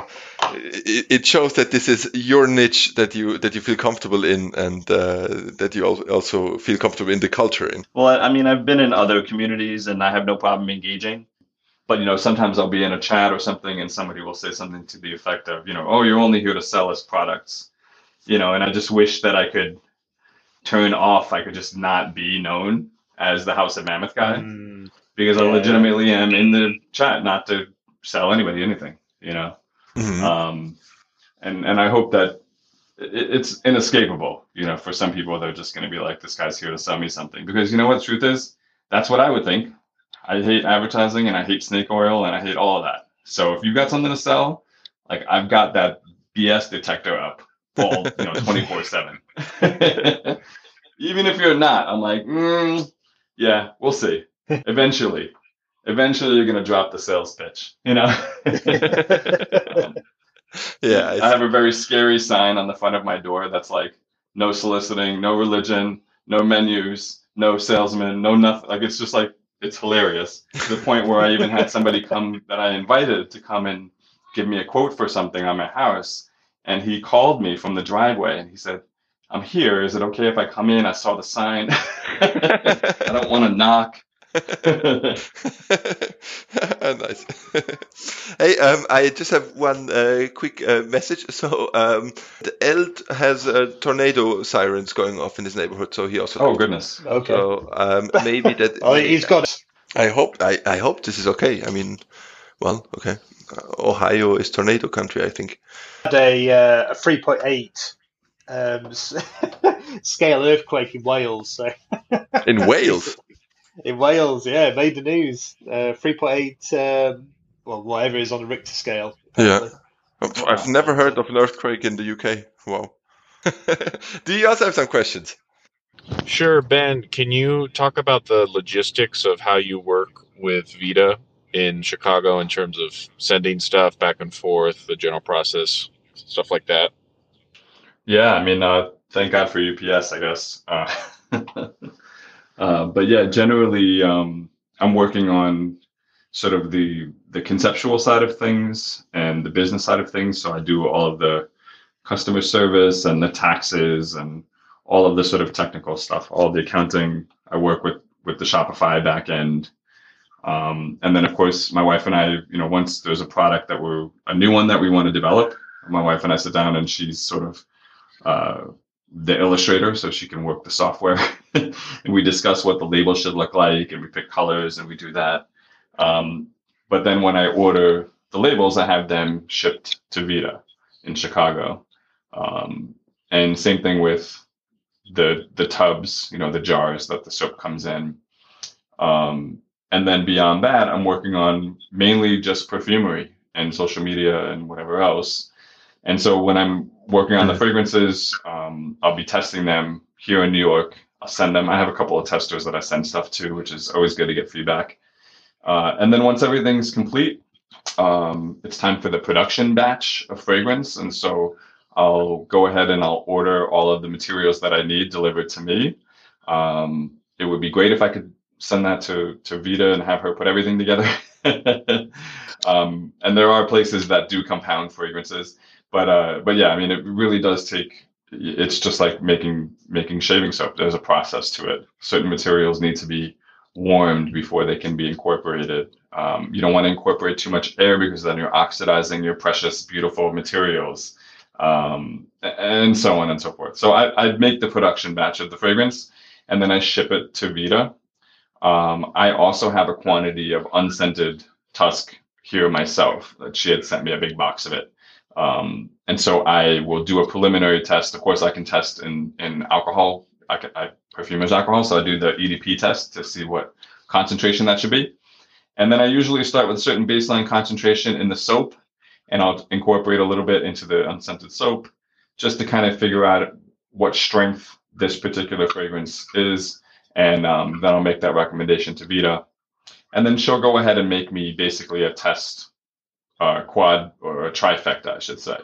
it, it shows that this is your niche that you that you feel comfortable in, and uh, that you also feel comfortable in the culture in. Well, I mean, I've been in other communities and I have no problem engaging, but you know, sometimes I'll be in a chat or something and somebody will say something to the effect of, you know, oh, you're only here to sell us products, you know, and I just wish that I could turn off. I could just not be known as the House of Mammoth guy. Mm. Because I legitimately am in the chat not to sell anybody anything, you know. Mm-hmm. Um, and and I hope that it, it's inescapable, you know. For some people, they're just going to be like, "This guy's here to sell me something." Because you know what the truth is, that's what I would think. I hate advertising and I hate snake oil and I hate all of that. So if you got something to sell, like I've got that B S detector up, all you know, twenty four seven. Even if you're not, I'm like, mm, yeah, we'll see. Eventually, eventually you're going to drop the sales pitch, you know? um, yeah. I, I have a very scary sign on the front of my door that's like, no soliciting, no religion, no menus, no salesman, no nothing. Like, it's just like, it's hilarious to the point where I even had somebody come that I invited to come and give me a quote for something on my house. And he called me from the driveway and he said, "I'm here. Is it okay if I come in? I saw the sign. I don't want to knock. Nice. Hey, um, I just have one uh, quick uh, message. So, um, the Eld has uh, tornado sirens going off in his neighborhood, so he also. Oh goodness! It. Okay. So um, maybe that. Oh, maybe, he's got. I hope. I, I hope this is okay. I mean, well, okay. Ohio is tornado country, I think. Had a uh, a three point eight. Um, scale earthquake in Wales. So. In Wales? In Wales, yeah, made the news. Uh, three point eight, um, well, whatever is on the Richter scale. Apparently. Yeah, I've never heard of an earthquake in the U K. Wow. Do you also have some questions? Sure, Ben. Can you talk about the logistics of how you work with Vita in Chicago in terms of sending stuff back and forth, the general process, stuff like that? Yeah, I mean, uh, thank God for U P S, I guess. Uh, uh, but yeah, generally, um, I'm working on sort of the the conceptual side of things and the business side of things. So I do all of the customer service and the taxes and all of the sort of technical stuff, all of the accounting. I work with with the Shopify backend, um, and then of course, my wife and I, you know, once there's a product that we're a new one that we want to develop, my wife and I sit down and she's sort of uh the illustrator, so she can work the software and we discuss what the label should look like and we pick colors and we do that, um but then when I order the labels, I have them shipped to Vita in Chicago, um and same thing with the the tubs, you know, the jars that the soap comes in, um and then beyond that, I'm working on mainly just perfumery and social media and whatever else. And so when I'm working on the fragrances, um, I'll be testing them here in New York. I'll send them. I have a couple of testers that I send stuff to, which is always good to get feedback. Uh, and then once everything's complete, um, it's time for the production batch of fragrance. And so I'll go ahead and I'll order all of the materials that I need delivered to me. Um, it would be great if I could send that to, to Vita and have her put everything together. um, and there are places that do compound fragrances. But uh, but yeah, I mean, it really does take. It's just like making making shaving soap. There's a process to it. Certain materials need to be warmed before they can be incorporated. Um, you don't want to incorporate too much air because then you're oxidizing your precious, beautiful materials, um, and so on and so forth. So I I make the production batch of the fragrance, and then I ship it to Vita. Um, I also have a quantity of unscented Tusk here myself. That she had sent me a big box of it. Um, and so I will do a preliminary test. Of course, I can test in, in alcohol. I, can, I perfume as alcohol. So I do the E D P test to see what concentration that should be. And then I usually start with a certain baseline concentration in the soap. And I'll incorporate a little bit into the unscented soap just to kind of figure out what strength this particular fragrance is. And um, then I'll make that recommendation to Vita. And then she'll go ahead and make me basically a test. Uh, quad or a trifecta, I should say.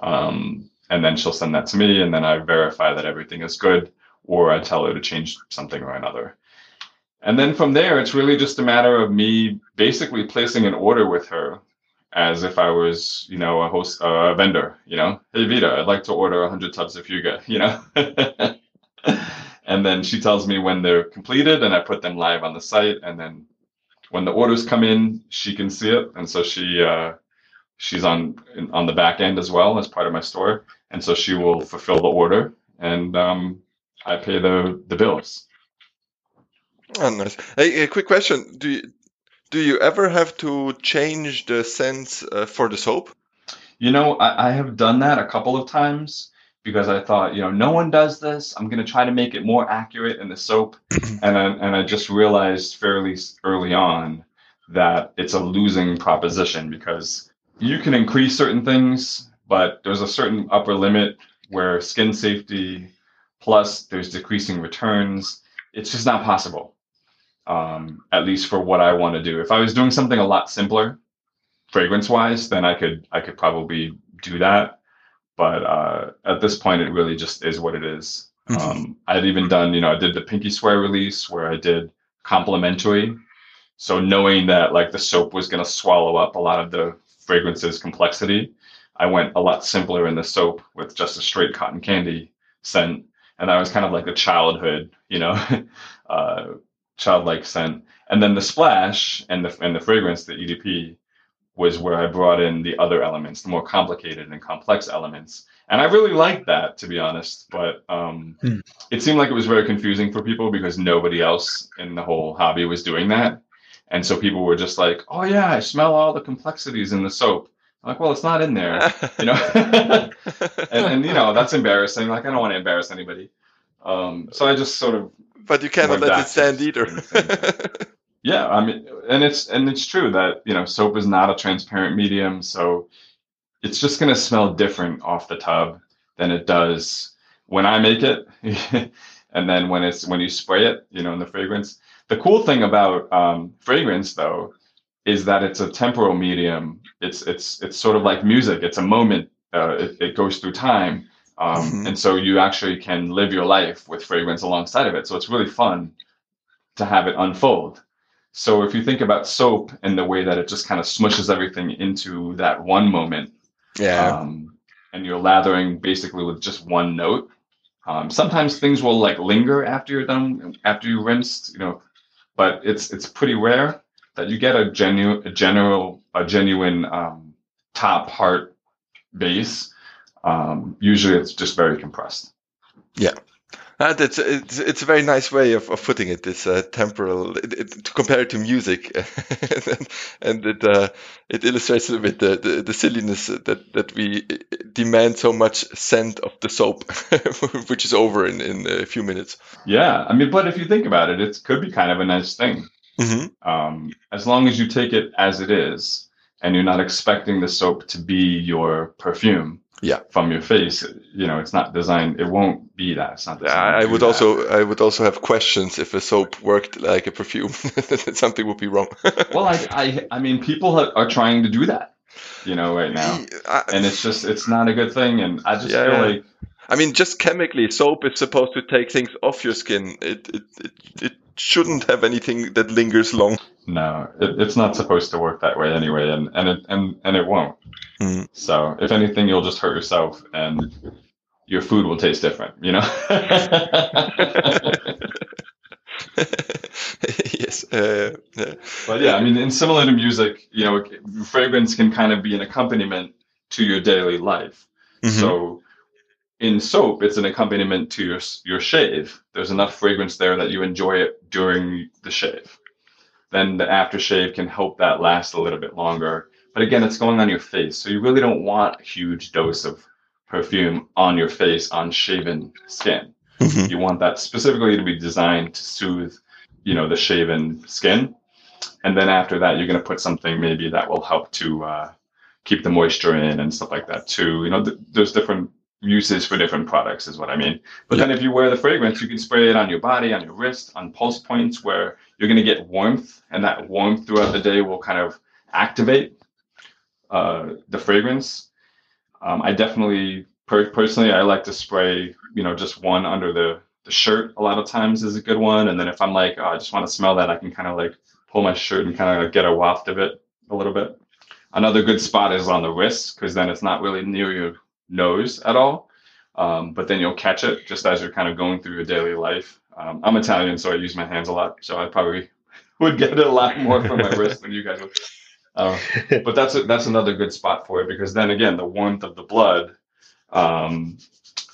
Um, and then she'll send that to me, and then I verify that everything is good, or I tell her to change something or another. And then from there, it's really just a matter of me basically placing an order with her as if I was, you know, a host, uh, a vendor, you know, hey, Vita, I'd like to order one hundred tubs of Higa, you know? And then she tells me when they're completed, and I put them live on the site, and then when the orders come in, she can see it, and so she uh, she's on on the back end as well as part of my store, and so she will fulfill the order, and um, I pay the the bills. Oh, nice. Hey, a quick question: do you, do you ever have to change the scents uh, for the soap? You know, I, I have done that a couple of times because I thought, you know, no one does this. I'm going to try to make it more accurate in the soap. And I, and I just realized fairly early on that it's a losing proposition because you can increase certain things, but there's a certain upper limit where skin safety, plus there's decreasing returns. It's just not possible, um, at least for what I want to do. If I was doing something a lot simpler, fragrance-wise, then I could I could probably do that. But uh, at this point, it really just is what it is. Um, I'd even done, you know, I did the Pinky Swear release where I did complimentary. So knowing that like the soap was going to swallow up a lot of the fragrance's complexity, I went a lot simpler in the soap with just a straight cotton candy scent. And that was kind of like a childhood, you know, uh, childlike scent. And then the splash and the and the fragrance, the E D P, was where I brought in the other elements, the more complicated and complex elements. And I really liked that, to be honest. But um, mm. it seemed like it was very confusing for people because nobody else in the whole hobby was doing that. And so people were just like, oh, yeah, I smell all the complexities in the soap. I'm like, well, it's not in there, you know? and, and, you know, that's embarrassing. Like, I don't want to embarrass anybody. Um, so I just sort of... But you cannot let it stand either. Yeah, I mean, and it's and it's true that, you know, soap is not a transparent medium, so it's just going to smell different off the tub than it does when I make it, and then when it's when you spray it, you know, in the fragrance. The cool thing about um, fragrance, though, is that it's a temporal medium. It's it's it's sort of like music. It's a moment. Uh, it, it goes through time, um, mm-hmm. and so you actually can live your life with fragrance alongside of it. So it's really fun to have it unfold. So if you think about soap and the way that it just kind of smushes everything into that one moment, yeah, um, and you're lathering basically with just one note. Um, sometimes things will like linger after you're done, after you rinsed, you know, but it's it's pretty rare that you get a genuine, a general, a genuine um, top heart base. Um, usually, it's just very compressed. Yeah. Uh, that's, it's, it's a very nice way of, of putting it, this uh, temporal, it, it, to compare it to music. and it uh, it illustrates a little bit the, the, the silliness that, that we demand so much scent of the soap, which is over in, in a few minutes. Yeah, I mean, but if you think about it, it could be kind of a nice thing. Mm-hmm. Um, as long as you take it as it is, and you're not expecting the soap to be your perfume. Yeah, from your face, you know, it's not designed. It won't be that. It's not. I would also, that. I would also have questions if a soap worked like a perfume. Something would be wrong. Well, I, I, I mean, people are trying to do that, you know, right now, and it's just, it's not a good thing. And I just yeah, feel yeah. like, I mean, just chemically, soap is supposed to take things off your skin. It, it, it, it shouldn't have anything that lingers long. No, it, it's not supposed to work that way anyway, and and it and and it won't. Mm. So if anything, you'll just hurt yourself and your food will taste different, you know? Yes. Uh, yeah. But yeah, I mean, and similar to music, you know, fragrance can kind of be an accompaniment to your daily life. Mm-hmm. So in soap, it's an accompaniment to your, your shave. There's enough fragrance there that you enjoy it during the shave. Then the aftershave can help that last a little bit longer. But again, it's going on your face. So you really don't want a huge dose of perfume on your face, on shaven skin. Mm-hmm. You want that specifically to be designed to soothe, you know, the shaven skin. And then after that, you're going to put something maybe that will help to uh, keep the moisture in and stuff like that too. You know, th- there's different uses for different products is what I mean. But yeah. Then if you wear the fragrance, you can spray it on your body, on your wrist, on pulse points where you're going to get warmth. And that warmth throughout the day will kind of activate Uh, the fragrance. Um, I definitely, per- personally, I like to spray, you know, just one under the, the shirt a lot of times is a good one. And then if I'm like, oh, I just want to smell that, I can kind of like pull my shirt and kind of like get a waft of it a little bit. Another good spot is on the wrist because then it's not really near your nose at all. Um, but then you'll catch it just as you're kind of going through your daily life. Um, I'm Italian, so I use my hands a lot. So I probably would get it a lot more from my wrist than you guys would. Uh, but that's a, that's another good spot for it because then again the warmth of the blood um,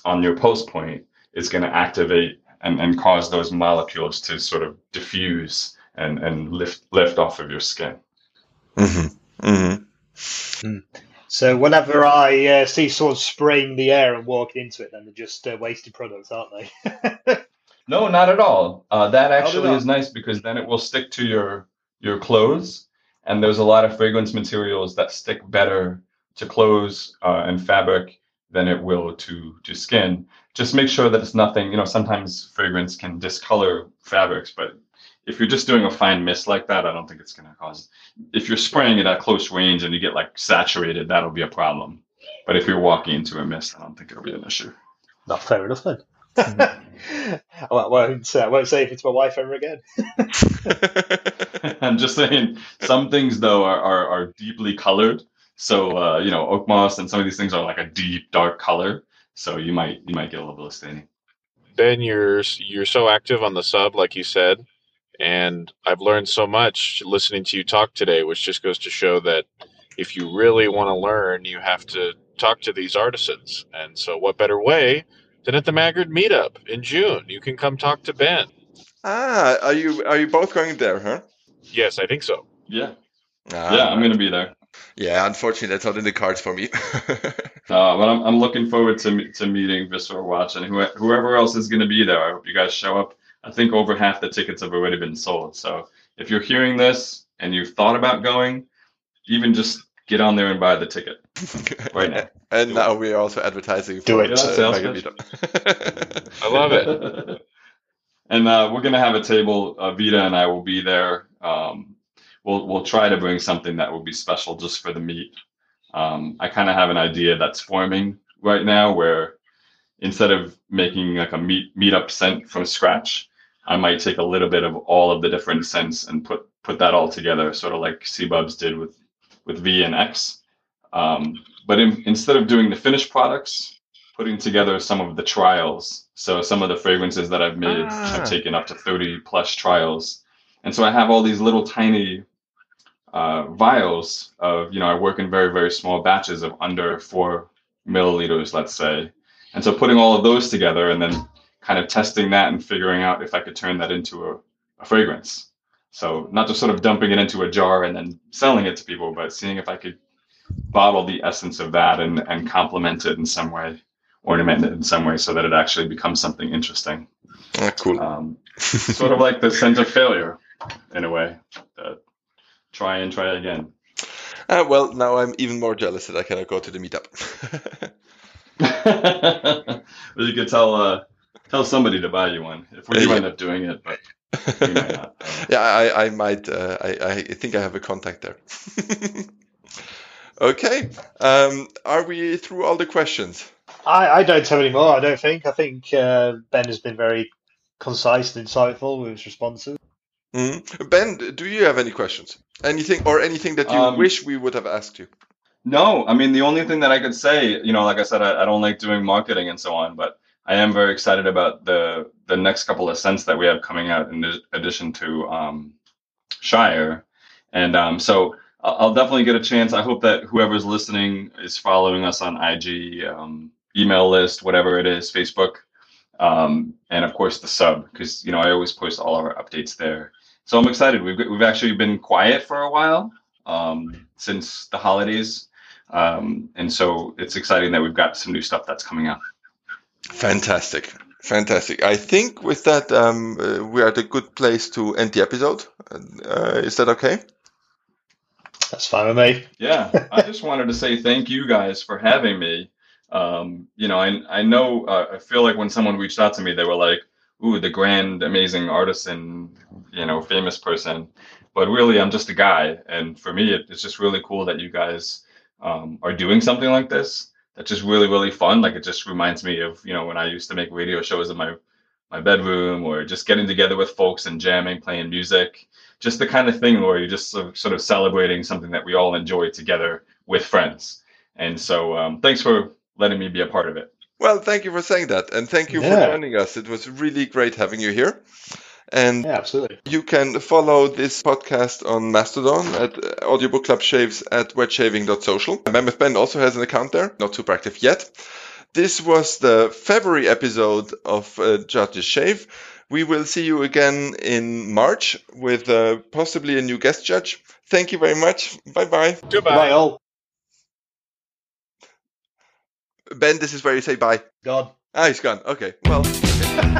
on your pulse point is going to activate and, and cause those molecules to sort of diffuse and, and lift lift off of your skin. Mm-hmm. Mm-hmm. So whenever I uh, see someone spraying the air and walking into it, then they're just uh, wasted products, aren't they? No, not at all. Uh, that actually is nice because then it will stick to your your clothes. And there's a lot of fragrance materials that stick better to clothes uh, and fabric than it will to, to skin. Just make sure that it's nothing, you know, sometimes fragrance can discolor fabrics, but if you're just doing a fine mist like that, I don't think it's going to cause, if you're spraying it at close range and you get like saturated, that'll be a problem. But if you're walking into a mist, I don't think it'll be an issue. Not fair enough then. I, won't, I won't say if it's my wife ever again. I'm just saying some things though are, are, are deeply colored. So uh, you know, oak moss and some of these things are like a deep dark color. So you might you might get a little bit of staining. Ben, you're you're so active on the sub, like you said, And I've learned so much listening to you talk today, which just goes to show that if you really want to learn, you have to talk to these artisans. And so what better way than at the Maggard meetup in June? You can come talk to Ben. Ah, are you are you both going there, huh? Yes, I think so. Yeah. Ah. Yeah, I'm going to be there. Yeah, unfortunately, that's not in the cards for me. uh, but I'm I'm looking forward to to meeting Vissor Watch and who, whoever else is going to be there. I hope you guys show up. I think over half the tickets have already been sold. So if you're hearing this and you've thought about going, even just get on there and buy the ticket right now. And do now it. We're also advertising for do it. Uh, I love it. And uh, we're going to have a table. Uh, Vita and I will be there. Um, we'll we'll try to bring something that will be special just for the meet. Um, I kind of have an idea that's forming right now where instead of making like a meet meetup scent from scratch, I might take a little bit of all of the different scents and put, put that all together, sort of like C-Bubs did with, with V and X. Um, but in, instead of doing the finished products, putting together some of the trials. So some of the fragrances that I've made, ah. I've taken up to thirty plus trials. And so I have all these little tiny uh, vials of, you know, I work in very, very small batches of under four milliliters, let's say. And so putting all of those together and then kind of testing that and figuring out if I could turn that into a, a fragrance. So not just sort of dumping it into a jar and then selling it to people, but seeing if I could bottle the essence of that and, and complement it in some way, ornament it in some way so that it actually becomes something interesting. Oh, cool. Um, sort of like the sense of failure in a way. Uh, try and try again. Uh, well, now I'm even more jealous that I cannot go to the meetup. Well, you could tell uh, tell somebody to buy you one if we do end up doing it, but we might not. Uh, yeah, I, I might. Uh, I, I think I have a contact there. Okay, um, are we through all the questions? I, I don't have any more. I don't think. I think uh, Ben has been very concise and insightful with his responses. Mm-hmm. Ben, do you have any questions? Anything or anything that you um, wish we would have asked you? No, I mean, the only thing that I could say, you know, like I said, I, I don't like doing marketing and so on, but I am very excited about the the next couple of scents that we have coming out in addition to um, Shire. And um, so I'll definitely get a chance. I hope that whoever's listening is following us on I G, um, email list, whatever it is, Facebook, um, and of course the sub, because, you know, I always post all of our updates there. So I'm excited. We've, we've actually been quiet for a while um, since the holidays. Um, and so it's exciting that we've got some new stuff that's coming out. Fantastic. Fantastic. I think with that, um, uh, we are at a good place to end the episode. Uh, is that okay? That's fine with me. Yeah. I just wanted to say thank you guys for having me. Um, you know, I, I know, uh, I feel like when someone reached out to me, they were like, ooh, the grand, amazing artisan, you know, famous person. But really, I'm just a guy. And for me, it, it's just really cool that you guys Um, are doing something like this. That's just really, really fun. Like, it just reminds me of, you know, when I used to make radio shows in my, my bedroom, or just getting together with folks and jamming, playing music, just the kind of thing where you're just sort of, sort of celebrating something that we all enjoy together with friends. And so um, thanks for letting me be a part of it. Well, thank you for saying that. And thank you yeah. for joining us. It was really great having you here. And yeah, absolutely. You can follow this podcast on Mastodon at uh, Audiobook Club Shaves at wet shaving dot social. Mammoth Ben also has an account there, not super active yet. This was the February episode of uh, Judges Shave. We will see you again in March with uh, possibly a new guest judge. Thank you very much. Bye-bye. Goodbye. Bye all. Ben, this is where you say bye. Gone. Ah, he's gone. Okay. Well. Ha ha